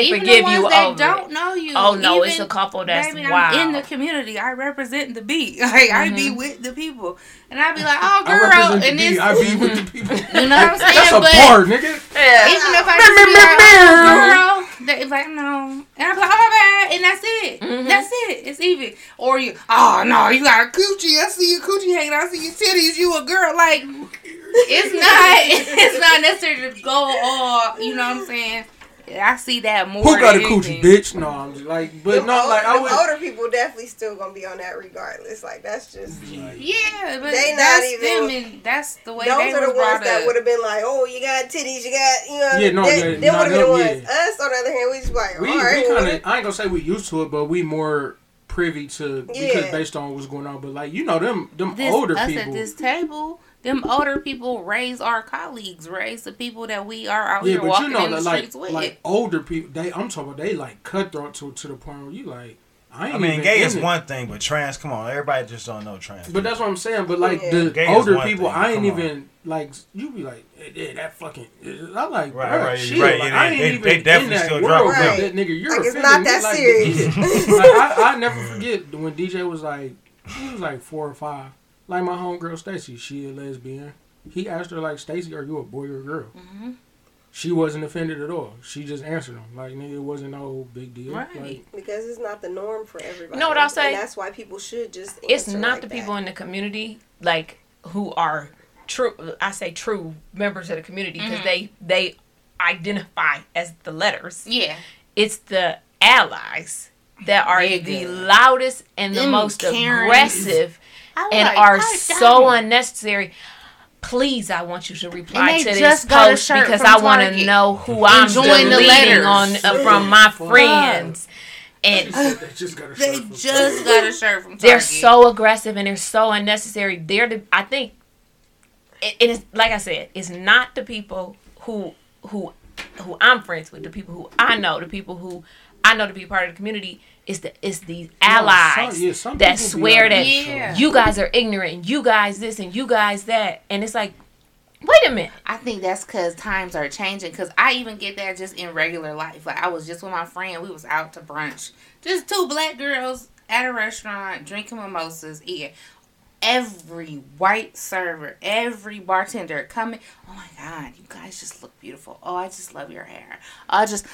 even forgive the ones you. They don't know you. Oh no, it's a couple that's wild. I'm in the community, I represent the beat. Like I be with the people, and I be like, oh girl, and then I be with the people. You know what I'm saying? That's a bar, nigga. Yeah. Even if I be like, girl. It's like, no. And I'm like, oh, my bad. And that's it. Mm-hmm. That's it. It's even. Or you, oh, no, you got a coochie. I see your coochie hanging. I see your titties. You a girl. Like, it's not necessary to go all, you know what I'm saying? I see that more. Who got a coochie, bitch? No, I'm just like, but not like I would. Older people definitely still gonna be on that regardless. Like that's just but they not even. That's the way. Those are the ones that would have been like, oh, you got titties, you got, you know. Yeah, no, they would have been the ones. Us, on the other hand, we just like, alright. I ain't gonna say we used to it, but we more privy to because based on what's going on. But like, you know, them older people at this table. Them older people raise our colleagues, raise the people that we are out here walking in the streets with. Like older people, I'm talking about, they like cutthroat to the point where you like, I mean, gay is one thing, but trans, come on, everybody just don't know trans. But that's what I'm saying. But like the older people, I ain't even like. You be like, that fucking. I'm like, right, shit. Right. Like, I ain't they even definitely in that still drop that nigga. You're like, it's not that serious. Like I never forget when DJ was like, he was like 4 or 5. Like my homegirl Stacy, she a lesbian. He asked her like, Stacy, are you a boy or a girl? Mm-hmm. She wasn't offended at all. She just answered him like, nigga, it wasn't no big deal. Right. Like, because it's not the norm for everybody. You know what I'll say? And that's why people should just. It's not like the people in the community like who are true. I say true members of the community because they identify as the letters. Yeah. It's the allies that are the loudest and the most aggressive. And like, are so unnecessary. Please, I want you to reply to this post because I want to know who I'm deleting from my friends. And they just got a shirt from Target. They're so aggressive and they're so unnecessary. I think it is, like I said, it's not the people who I'm friends with, the people who I know, the people who I know to be part of the community. It's these allies that swear that you guys are ignorant and you guys this and you guys that. And it's like, wait a minute. I think that's because times are changing because I even get that just in regular life. Like I was just with my friend. We was out to brunch. Just 2 black girls at a restaurant drinking mimosas, eating. Every white server, every bartender coming, oh my God, you guys just look beautiful. Oh, I just love your hair. Just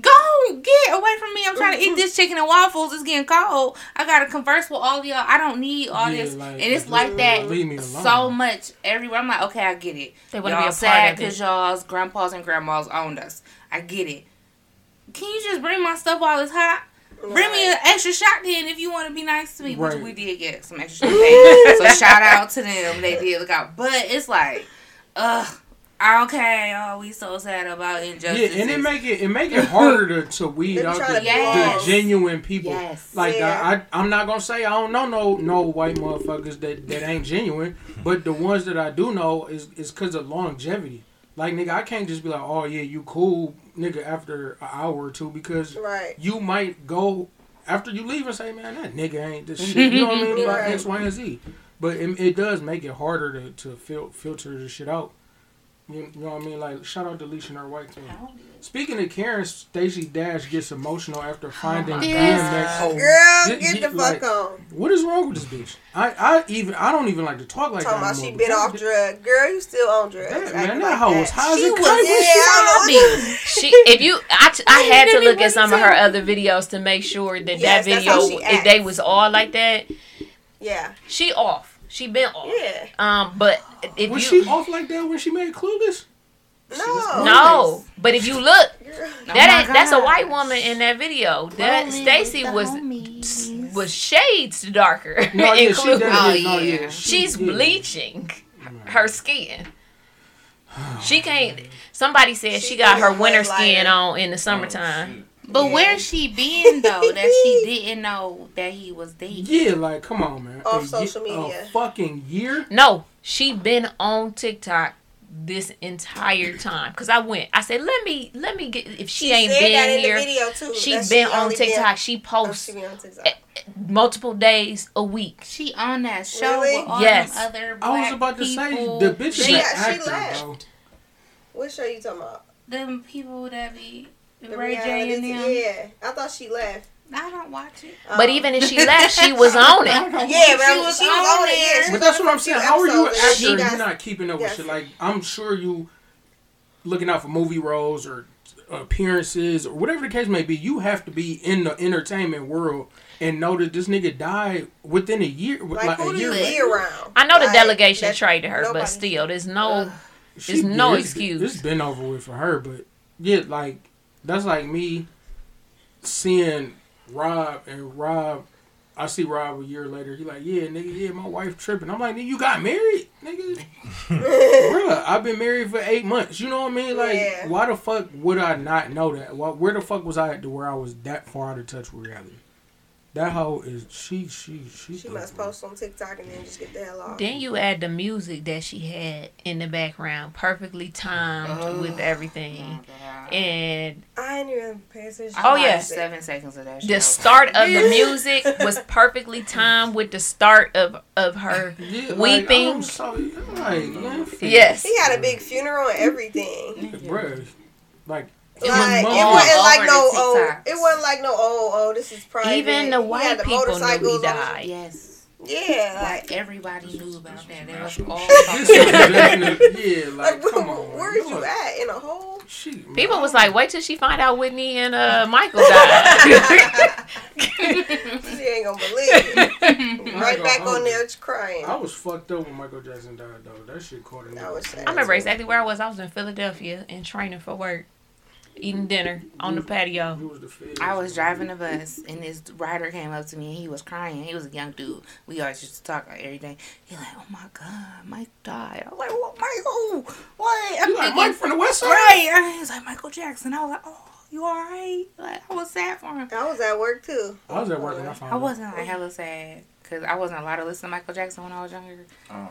go get away from me. I'm trying to eat this chicken and waffles. It's getting cold. I got to converse with all y'all. I don't need all this. Like, and it's like that so much everywhere. I'm like, okay, I get it. They want to be a part sad because y'all's grandpas and grandmas owned us. I get it. Can you just bring my stuff while it's hot? Bring me an extra shot then if you want to be nice to me. Right. Which we did get some extra champagne. So shout out to them. They did look out. But it's like, we so sad about injustice. Yeah, and it make it harder to weed out the genuine people. Yes. Like I'm not gonna say I don't know no white motherfuckers that ain't genuine, but the ones that I do know is because of longevity. Like, nigga, I can't just be like, oh, yeah, you cool, nigga, after an hour or 2 because you might go after you leave and say, man, that nigga ain't this shit. You know what I mean? Like X, Y, and Z. But it does make it harder to filter this shit out. You know what I mean? Like, shout out to Leisha and her white team. Speaking of Karen, Stacey Dash gets emotional after finding DMX. Girl, get the fuck on. What is wrong with this bitch? I don't even like to talk like that. Talking about she bit off drug. Girl, you still on drugs. Man, that hoe was high as a kite. She was if you, I had to look at some of her other videos to make sure that video, if they was all like that. Yeah. She off. She been off. Yeah. But if was you, she off like that when she made Clueless? No. But if you look, that's a white woman in that video. That Stacey was shades darker. No, in Clueless. She's bleaching her skin. She can't. Somebody said she got her winter skin on in the summertime. But where's she been, though, that she didn't know that he was dating? Yeah, like, come on, man. Off social media. A fucking year? No, she been on TikTok this entire time. Because I said, let me get, if she ain't been that in here. The video too, she's been on TikTok. She posts multiple days a week. She on that show with all them other black people. I was about to say, the bitch is an actor, bro. What show you talking about? Them people that be... Ray J and them. Yeah, I thought she left. I don't watch it. But even if she left, she was on it. She was on it. But that's what I'm saying. How are you an actor? You're not keeping up with shit. Like, I'm sure you looking out for movie roles or appearances or whatever the case may be. You have to be in the entertainment world and know that this nigga died within a year. Like who did he around? I know the delegation traded her, but still, there's no excuse. It's been over with for her, but yeah, like. That's like me seeing Rob. I see Rob a year later. He like, yeah, nigga, yeah, my wife tripping. I'm like, nigga, you got married? Nigga. Bruh, I've been married for 8 months. You know what I mean? Like, why the fuck would I not know that? Where the fuck was I at to where I was that far out of touch with reality? That hoe is, she must post on TikTok and then just get the hell off. Then you add the music that she had in the background, perfectly timed with everything. And I didn't even pay attention. Oh, yeah. 7 seconds of that. The start of the music was perfectly timed with the start of her weeping. Like, yes. He had a big funeral and everything. Bruh, It wasn't like this is private. Even the white people knew he died. Yes. Yeah, like everybody knew about that. They was all come on. Where is you at in a hole? People was like, wait till she find out Whitney and Michael died. She ain't gonna believe it. Right back on there crying. I was fucked up when Michael Jackson died though. That shit caught me. I remember exactly where I was. I was in Philadelphia and training for work. Eating dinner on the patio. I was driving a bus and this rider came up to me and he was crying. He was a young dude. We always used to talk about everything. He like, oh my God, Mike died. I was like, what, Mike? What? I'm like, Mike from the West Side? Right. He's like, Michael Jackson. I was like, oh, you all right? Like, I was sad for him. I was at work too. I was at work and I found out. I wasn't like hella sad because I wasn't allowed to listen to Michael Jackson when I was younger. Oh.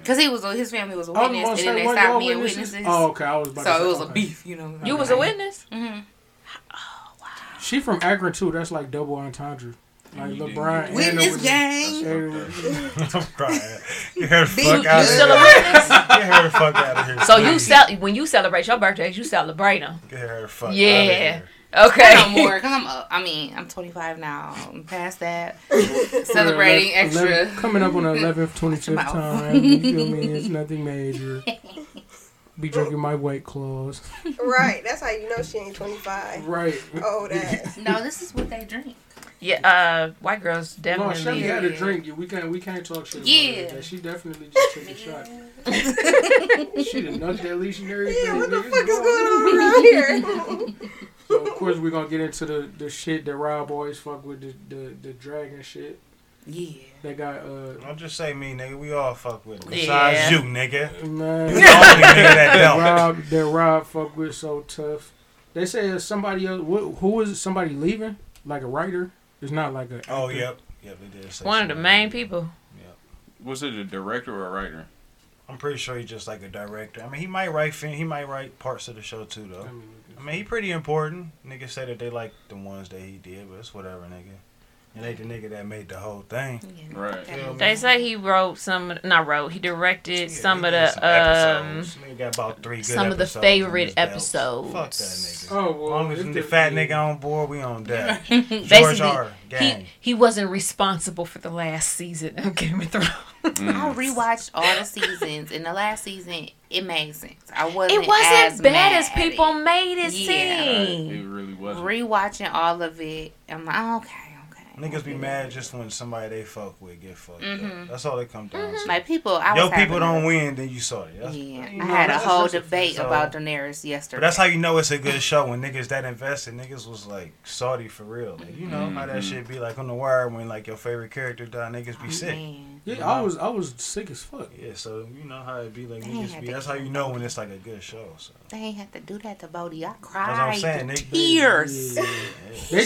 Because his family was a witness, and then they stopped being witnesses. Oh, okay. I was about to say, it was a beef, you know. You was a witness? Mm-hmm. Oh, wow. She from Akron, too. That's like double entendre. Like LeBron. Witness gang. I'm crying. Get her the fuck out of here. You still a witness? Get her the fuck out of here. So when you celebrate your birthdays, you celebrate them. Get her the fuck out of here. Okay. No more, because I'm 25 now. I'm past that. Celebrating extra. Coming up on the 11th, 25th time. You feel me? It's nothing major. Be drinking my White Claws. Right. That's how you know she ain't 25. Right. Oh, that. No, this is what they drink. Yeah, white girls definitely. No, she had a drink. We can't talk shit about that. She definitely just took a shot. She done nudged that legendary thing. Yeah, what the fuck is going on around here? So, of course, we're going to get into the shit that Rob always fuck with, the dragon shit. Yeah. They got, Don't just say me, nigga. We all fuck with it. Besides you, nigga. Man. You the only nigga that don't. Rob fuck with so tough. They say somebody else... Who is it? Somebody leaving? Like a writer? It's not like a... Oh, actor. Yep, they did. One of the main people. Yep. Was it a director or a writer? I'm pretty sure he's just like a director. I mean, he might write parts of the show, too, though. I mean, he pretty important. Niggas say that they like the ones that he did, but it's whatever, nigga. It ain't the nigga that made the whole thing. Yeah. Right. Yeah, they say he wrote some, he directed some of the, got about 3 good some of the favorite episodes. Fuck that nigga. Oh, well, as long as the fat nigga on board, we on that. George R. Gang. He wasn't responsible for the last season of Game of Thrones. I rewatched all the seasons, and the last season, it made sense. It wasn't as bad as people made it seem. It really wasn't. Rewatching all of it, I'm like, okay. Niggas be mad just when somebody they fuck with get fucked up. That's all they come down to. Like people, Yo, people don't win, then you saw it. I had a whole debate about Daenerys yesterday. But that's how you know it's a good show when niggas that invested, niggas was like salty for real. Like, you know how that shit be like on The Wire when like your favorite character die, niggas be sick. Man. Yeah, you know? I was sick as fuck. Yeah, so you know how it be like niggas be. That's how you know when it's like a good show. So. They ain't have to do that to Bodie. I cried tears. They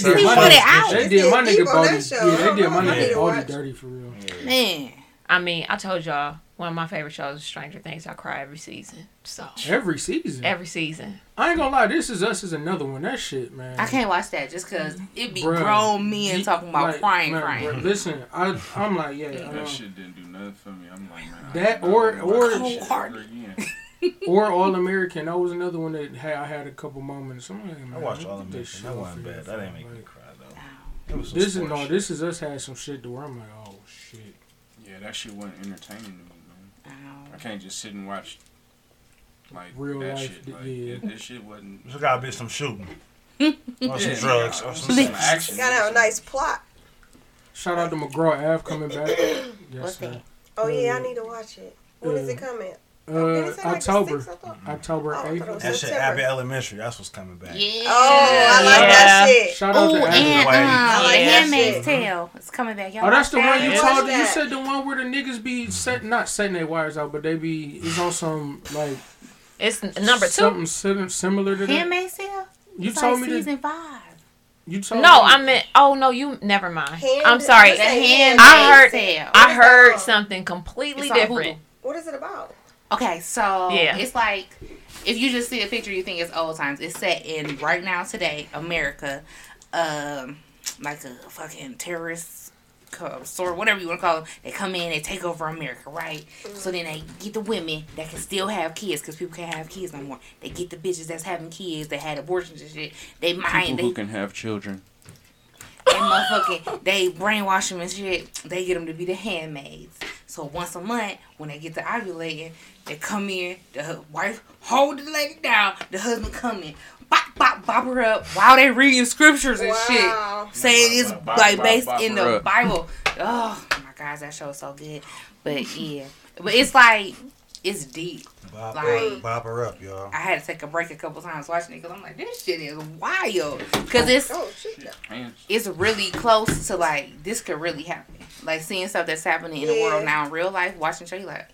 did my nigga Bodie. Yeah, they did my nigga Bodie dirty for real. Yeah. Man, I mean, I told y'all one of my favorite shows is Stranger Things. I cry every season. So every season. I ain't gonna lie, This Is Us is another one. That shit, man. I can't watch that just because it be grown men talking about like, crying. Bro, listen, I'm like, that shit didn't do nothing for me. I'm like, man, that or All American. That was another one that I had a couple moments. I'm like, man, I watched All American. That wasn't bad. That didn't make me cry. This Is Us had some shit to where I'm like, oh shit. Yeah, that shit wasn't entertaining to me, man. I can't just sit and watch like real that life shit. This shit wasn't. There's gotta be some shooting, or some drugs, or some action. Gotta have a nice plot. Shout out to McGraw Ave coming back. Yes, sir. Oh yeah, I need to watch it. When is it coming? October 8th. That shit, Abbott Elementary. That's what's coming back. Yeah. Oh, I like that shit. Shout out to Abbott. I like Handmaid's Tale. It's coming back. Y'all that's the one you told. You said the one where the niggas be not setting their wires out, but they be. It's on some like. It's number 2. Something similar to that. Handmaid's Tale. You told me season 5. You told me. I meant. Oh no, you never mind. I'm sorry. I heard something completely different. What is it about? Okay, so it's like, if you just see a picture, you think it's old times. It's set in right now, today, America, like a fucking terrorist sort, whatever you want to call them. They come in, they take over America, right? So then they get the women that can still have kids, because people can't have kids no more. They get the bitches that's having kids, that had abortions and shit. People who can have children. And motherfucking, they brainwash them and shit. They get them to be the handmaids. So once a month, when they get to ovulating, they come in. The wife hold the lady down. The husband come in, bop her up while they reading scriptures and shit, saying it's like based in the Bible. Oh my gosh, that show is so good. But yeah, but it's like. It's deep. Bop her up, y'all. I had to take a break a couple times watching it because I'm like, this shit is wild. Because it's really close to like, this could really happen. Like seeing stuff that's happening in the world now in real life, watching show, you like,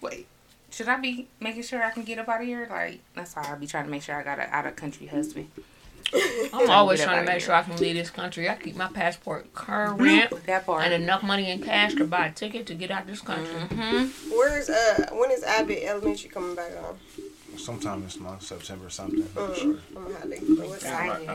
wait, should I be making sure I can get up out of here? Like, that's why I be trying to make sure I got an out-of-country husband. I'm always trying to make sure I can leave this country. I keep my passport current and enough money in cash to buy a ticket to get out this country. Mm-hmm. When is Abbott Elementary coming back on? Sometime this month, September something. I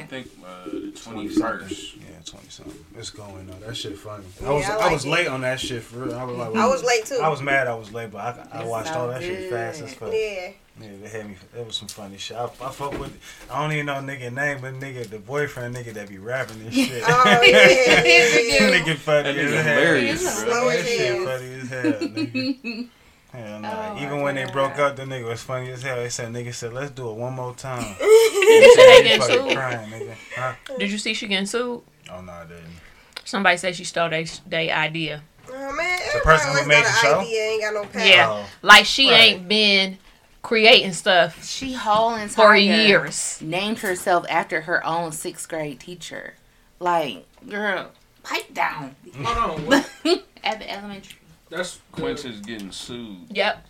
think the 21st. Yeah, 20-something. It's going on. That shit funny. I was late on that shit for real. I was late too. I was mad I was late, but I watched all that shit fast as fuck. Yeah. Yeah, they had me. That was some funny shit. I fuck with. I don't even know nigga name, but nigga, the boyfriend nigga that be rapping and shit. Oh yeah, nigga funny as hell. Hilarious. That shit funny as hell, nigga. Hell nah. Even when they broke up, the nigga was funny as hell. They said, nigga said, let's do it one more time. Did you see she getting sued? Huh? Did you see she getting sued? Oh no, I didn't. Somebody said she stole their idea. Oh man, the person who made the show ain't got no power. Yeah, like she ain't been. Creating stuff. She whole entire for years named herself after her own 6th grade teacher. Like, girl, pipe down. Hold on. At the elementary. That's Quincy's getting sued. Yep.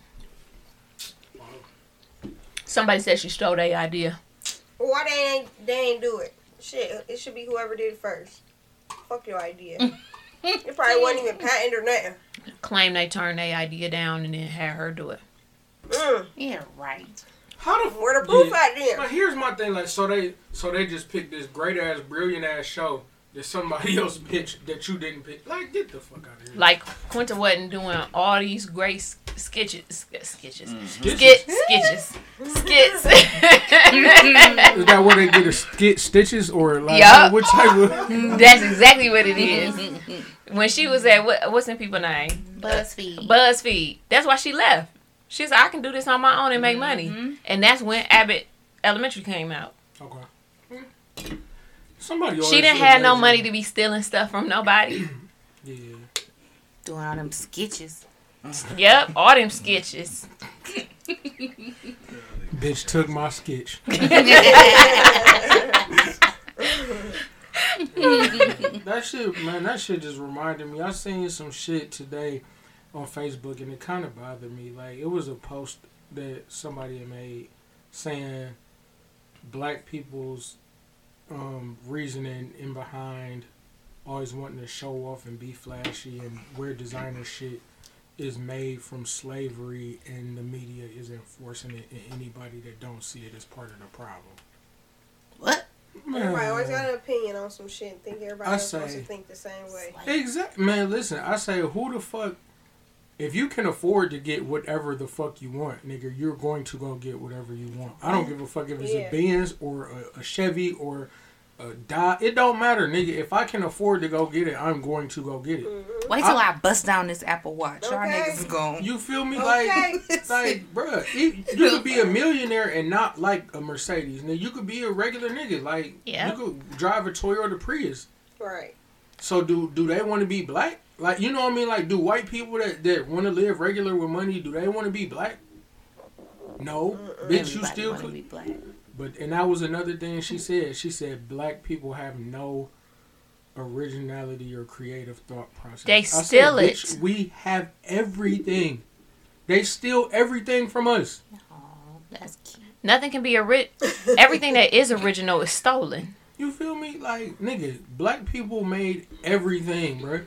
Somebody said she stole their idea. Why they ain't do it? Shit, it should be whoever did it first. Fuck your idea. It probably wasn't even patented or nothing. Claim they turned their idea down and then had her do it. Yeah, right. Where the proof out there? But here's my thing, like, so they just picked this great ass, brilliant ass show that somebody else pitched that you didn't pick. Like, get the fuck out of here. Like, Quinta wasn't doing all these great skits. Is that where they get a skit stitches or like what type of? That's exactly what it is. When she was at what's the people name? BuzzFeed. That's why she left. She said, I can do this on my own and make money. And that's when Abbott Elementary came out. Okay. She didn't have no money to be stealing stuff from nobody. Yeah. Doing all them sketches. Yep, all them sketches. Bitch took my sketch. That shit, man, that shit just reminded me. I seen some shit today on Facebook and it kind of bothered me. Like, it was a post that somebody had made saying black people's reasoning in behind always wanting to show off and be flashy and wear designer shit is made from slavery, and the media is enforcing it, and anybody that don't see it is part of the problem. What? Man. Everybody always got an opinion on some shit and think everybody else wants to think the same way. Exactly. Man, listen, I say, who the fuck, if you can afford to get whatever the fuck you want, nigga, you're going to go get whatever you want. I don't give a fuck if it's a Benz or a Chevy or a Dodge. It don't matter, nigga. If I can afford to go get it, I'm going to go get it. Mm-hmm. Wait till I bust down this Apple Watch. Okay. Y'all niggas gone. You feel me? Okay. Like, bruh, you could be a millionaire and not like a Mercedes. Now, you could be a regular nigga. Like, you could drive a Toyota Prius. Right. So do they want to be black? Like, you know what I mean? Like, do white people that want to live regular with money, do they want to be black? No. Bitch, you still could be black. But, and that was another thing she said. She said black people have no originality or creative thought process. They steal it. Bitch, we have everything. They steal everything from us. Oh, that's cute. Nothing can be everything that is original is stolen. You feel me? Like, nigga, black people made everything, bro.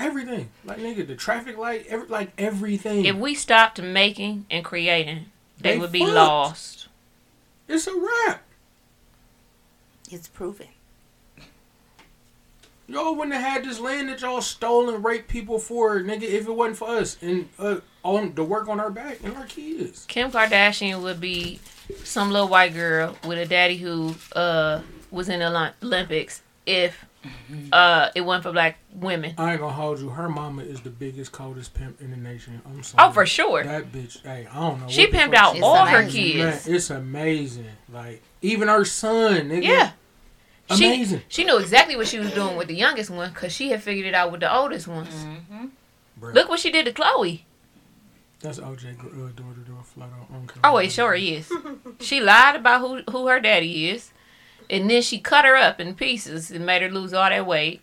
Everything. Like, nigga, the traffic light, everything. If we stopped making and creating, they would be lost. It's a wrap. It's proven. Y'all wouldn't have had this land that y'all stole and raped people for, nigga, if it wasn't for us and on the work on our back and our kids. Kim Kardashian would be some little white girl with a daddy who was in the Olympics if it wasn't for black women. I ain't gonna hold you. Her mama is the biggest, coldest pimp in the nation. I'm sorry. Oh, for sure. That bitch, hey, I don't know. She pimped out all her kids. Man, it's amazing. Like, even her son, nigga. Yeah. Amazing. She knew exactly what she was doing with the youngest one because she had figured it out with the oldest ones. Mm-hmm. Look what she did to Chloe. That's OJ daughter flat out on camera. Oh, it sure is. She lied about who her daddy is. And then she cut her up in pieces and made her lose all that weight.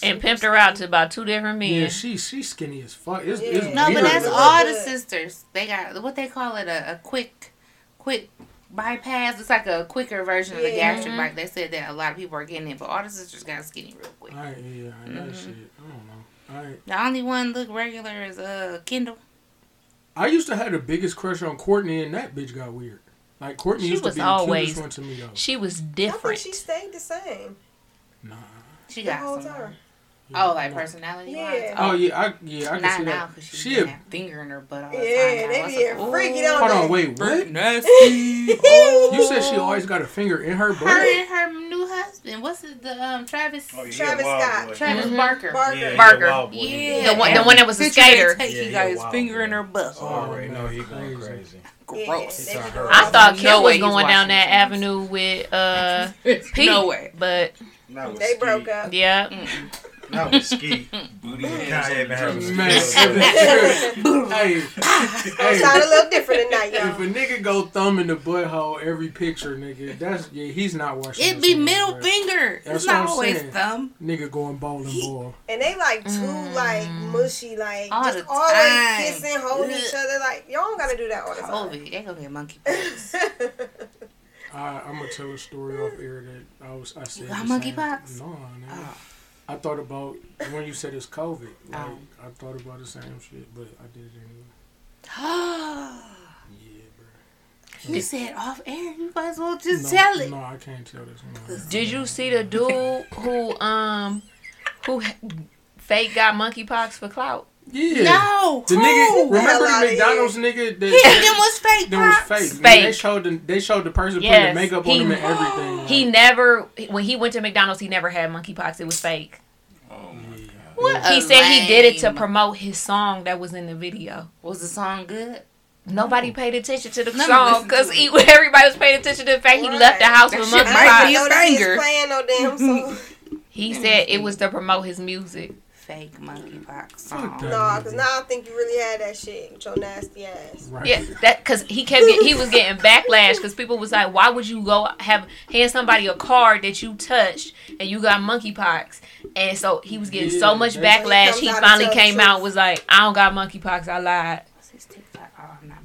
And pimped her out to about 2 different men. Yeah, she's skinny as fuck. It's no, but that's all the sisters. They got, what they call it, a quick bypass. It's like a quicker version of the gastric bypass. They said that a lot of people are getting it, but all the sisters got skinny real quick. All right, yeah, I know that shit. I don't know. All right. The only one look regular is Kendall. I used to have the biggest crush on Courtney, and that bitch got weird. Like, Courtney used to be the cutest one to me, though. She was different. I think she stayed the same. Nah. She got some. Oh, like personality wise? Oh, yeah. I can see that. Not now, because she didn't have finger in her butt all the time. Yeah, they be freaky, don't they? Hold on, wait, what? Nasty. You said she always got a finger in her butt? Her and her new husband. What's it? The Travis? Oh, yeah, Travis Scott. Travis Barker. Yeah. The one that was a skater. He got his finger in her butt. Oh, right. No, he going crazy. Gross. I thought Kim was going down that avenue with Pete. No way. But they broke up. Yeah. That was ski. Booty and Kanye having Hey, sound a little different tonight, y'all. If a nigga go thumb in the butthole every picture, nigga, that's he's not watching. It be middle finger. That's it's not always thumb. Nigga going bowling ball. And they like too like mushy, like all just always time. Kissing, holding each other. Like y'all don't gotta do that all the time. They gonna get monkey pox. I'm gonna tell a story off air that I said. You got monkey pox? No, nigga. I thought about when you said it's COVID. Like, I thought about the same shit, but I did it anyway. Yeah, bro. You said off air. You might as well just tell it. No, I can't tell this one. Did you see the dude who fake got monkeypox for clout? Yeah. No. The nigga, remember the McDonald's nigga? That was fake. That was fake. Fake. They showed the person putting the makeup on him and everything. He never, when he went to McDonald's, he never had monkeypox. It was fake. Oh my God. What? He said he did it to promote his song that was in the video. Was the song good? Nobody paid attention to the song because everybody was paying attention to the fact he left the house with monkeypox. He said it was to promote his music. Fake monkeypox. No, because now I think you really had that shit with your nasty ass. Right. Yeah, that because he was getting backlash because people was like, why would you go hand somebody a card that you touched and you got monkeypox? And so he was getting so much backlash. He finally came out and was like, I don't got monkeypox. I lied.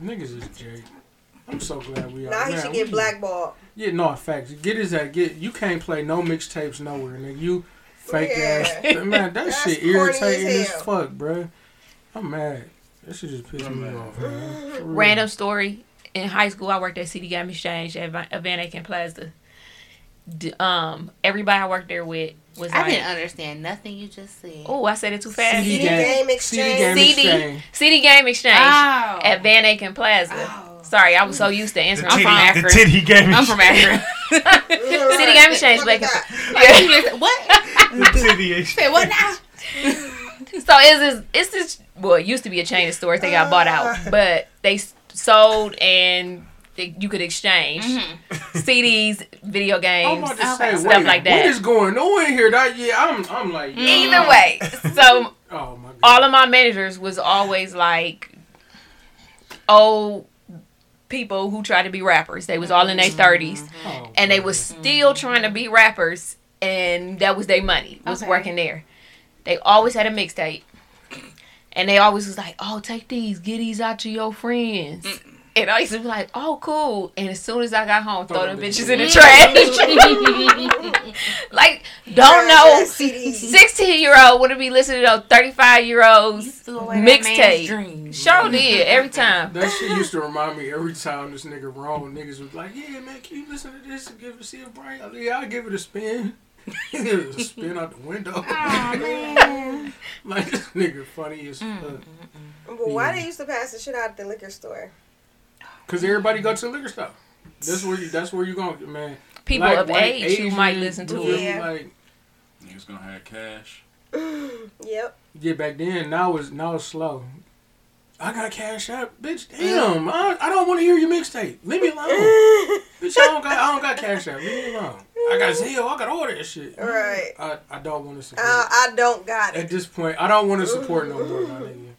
Niggas is Jake. I'm so glad we are. Now he should get blackballed. Yeah, no, facts. Get his ass. You can't play no mixtapes nowhere, nigga. You fake ass. Man, that shit irritating as fuck, bro. I'm mad. That shit just pissed me off, man. Random story. In high school, I worked at CD Game Exchange at Van Aken Plaza. Everybody I worked there with was I didn't understand nothing you just said. Oh, I said it too fast. CD Game Exchange at Van Aken Plaza. Oh. Sorry, I was so used to answering. I'm from Akron. I'm from Akron. City Game Exchange. What? City Exchange. What now? So it's this. Well, it used to be a chain of stores. They got bought out, but they sold and. You could exchange CDs, video games, stuff like that. What is going on here? I'm like... Either way. So, all of my managers was always like old people who tried to be rappers. They was all in their 30s. Oh, and they was still trying to be rappers. And that was their money. Was working there. They always had a mixtape. And they always was like, oh, take these. Get these out to your friends. And I used to be like, oh, cool. And as soon as I got home, throw them bitches in the trash. Like, don't know. 16-year-old wouldn't be listening to 35-year-olds mixtape. Sure did, every time. That shit used to remind me every time this nigga wrong. Niggas was like, yeah, man, can you listen to this and see it bright? Yeah, I'll give it a spin. Spin out the window. Aw, man. Like, this nigga funny as fuck. But why they used to pass the shit out at the liquor store? Because everybody go to the liquor store. That's where you going, man. People like, of age Asian, you might listen to it. Yeah. Like, niggas going to have cash. Yep. Yeah, back then, now it's slow. I got cash up. Bitch, damn. I don't want to hear your mixtape. Leave me alone. Bitch, I don't got cash up. Leave me alone. I got Zelle. I got all that shit. Right. I don't want to support. I don't got it. At this point, I don't want to support no more, my nigga.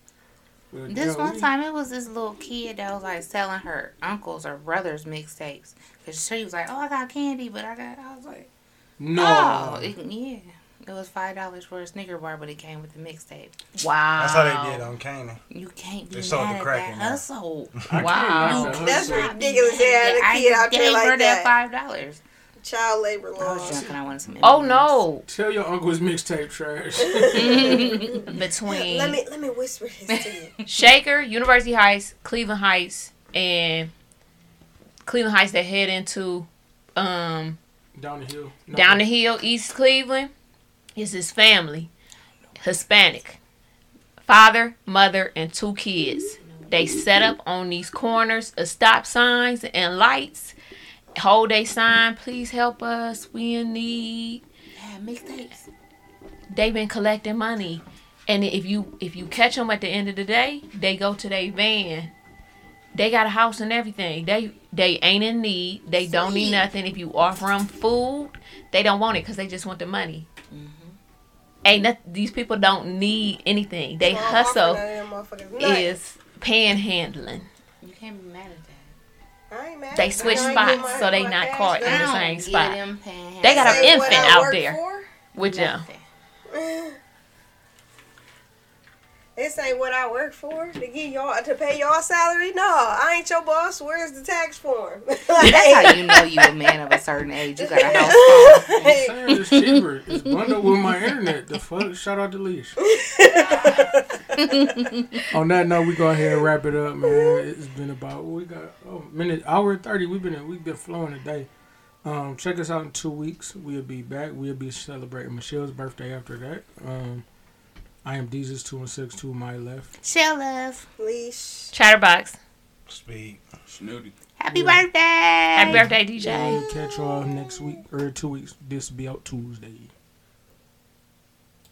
This one time, it was this little kid that was, like, selling her uncle's or brother's mixtapes. Because she was like, oh, I got candy, but I was like, no. Oh, yeah. It was $5 for a Snicker bar, but it came with the mixtape. Wow. That's how they did on Canaan. You can't be mad at that hustle. Wow. That's ridiculous. They had a kid out there like that. $5. Child labor laws. I was drunk and I wanted some. Oh no! Tell your uncle's mixtape trash. Between let me whisper this to you. Shaker University Heights, Cleveland Heights that head into down the hill, East Cleveland is his family, Hispanic, father, mother, and 2 kids. They set up on these corners of stop signs and lights. Hold they sign, please help us. We in need. Yeah, mixtapes. They been collecting money, and if you catch them at the end of the day, they go to their van. They got a house and everything. They ain't in need. They don't need nothing. If you offer them food, they don't want it 'cause they just want the money. Ain't nothing. These people don't need anything. They hustle is panhandling. You can't be mad at that. They switch spots, so they not caught in the same spot. They got an infant out there with them. This ain't what I work for to give y'all to pay y'all salary. No, I ain't your boss. Where's the tax form? Like, that's how you know you a man of a certain age. You got a house phone. I'm sorry, it's cheaper. It's bundled with my internet. The fuck? Shout out to Leash. On that note, we go ahead and wrap it up, man. It's been about hour 30. We've been flowing today. Check us out in 2 weeks. We'll be back. We'll be celebrating Michelle's birthday after that. I am Deezus 216 to my left. Shell Love. Leash. Chatterbox. Speed. Snooty. Happy birthday, DJ. Catch y'all next week or 2 weeks. This will be out Tuesday.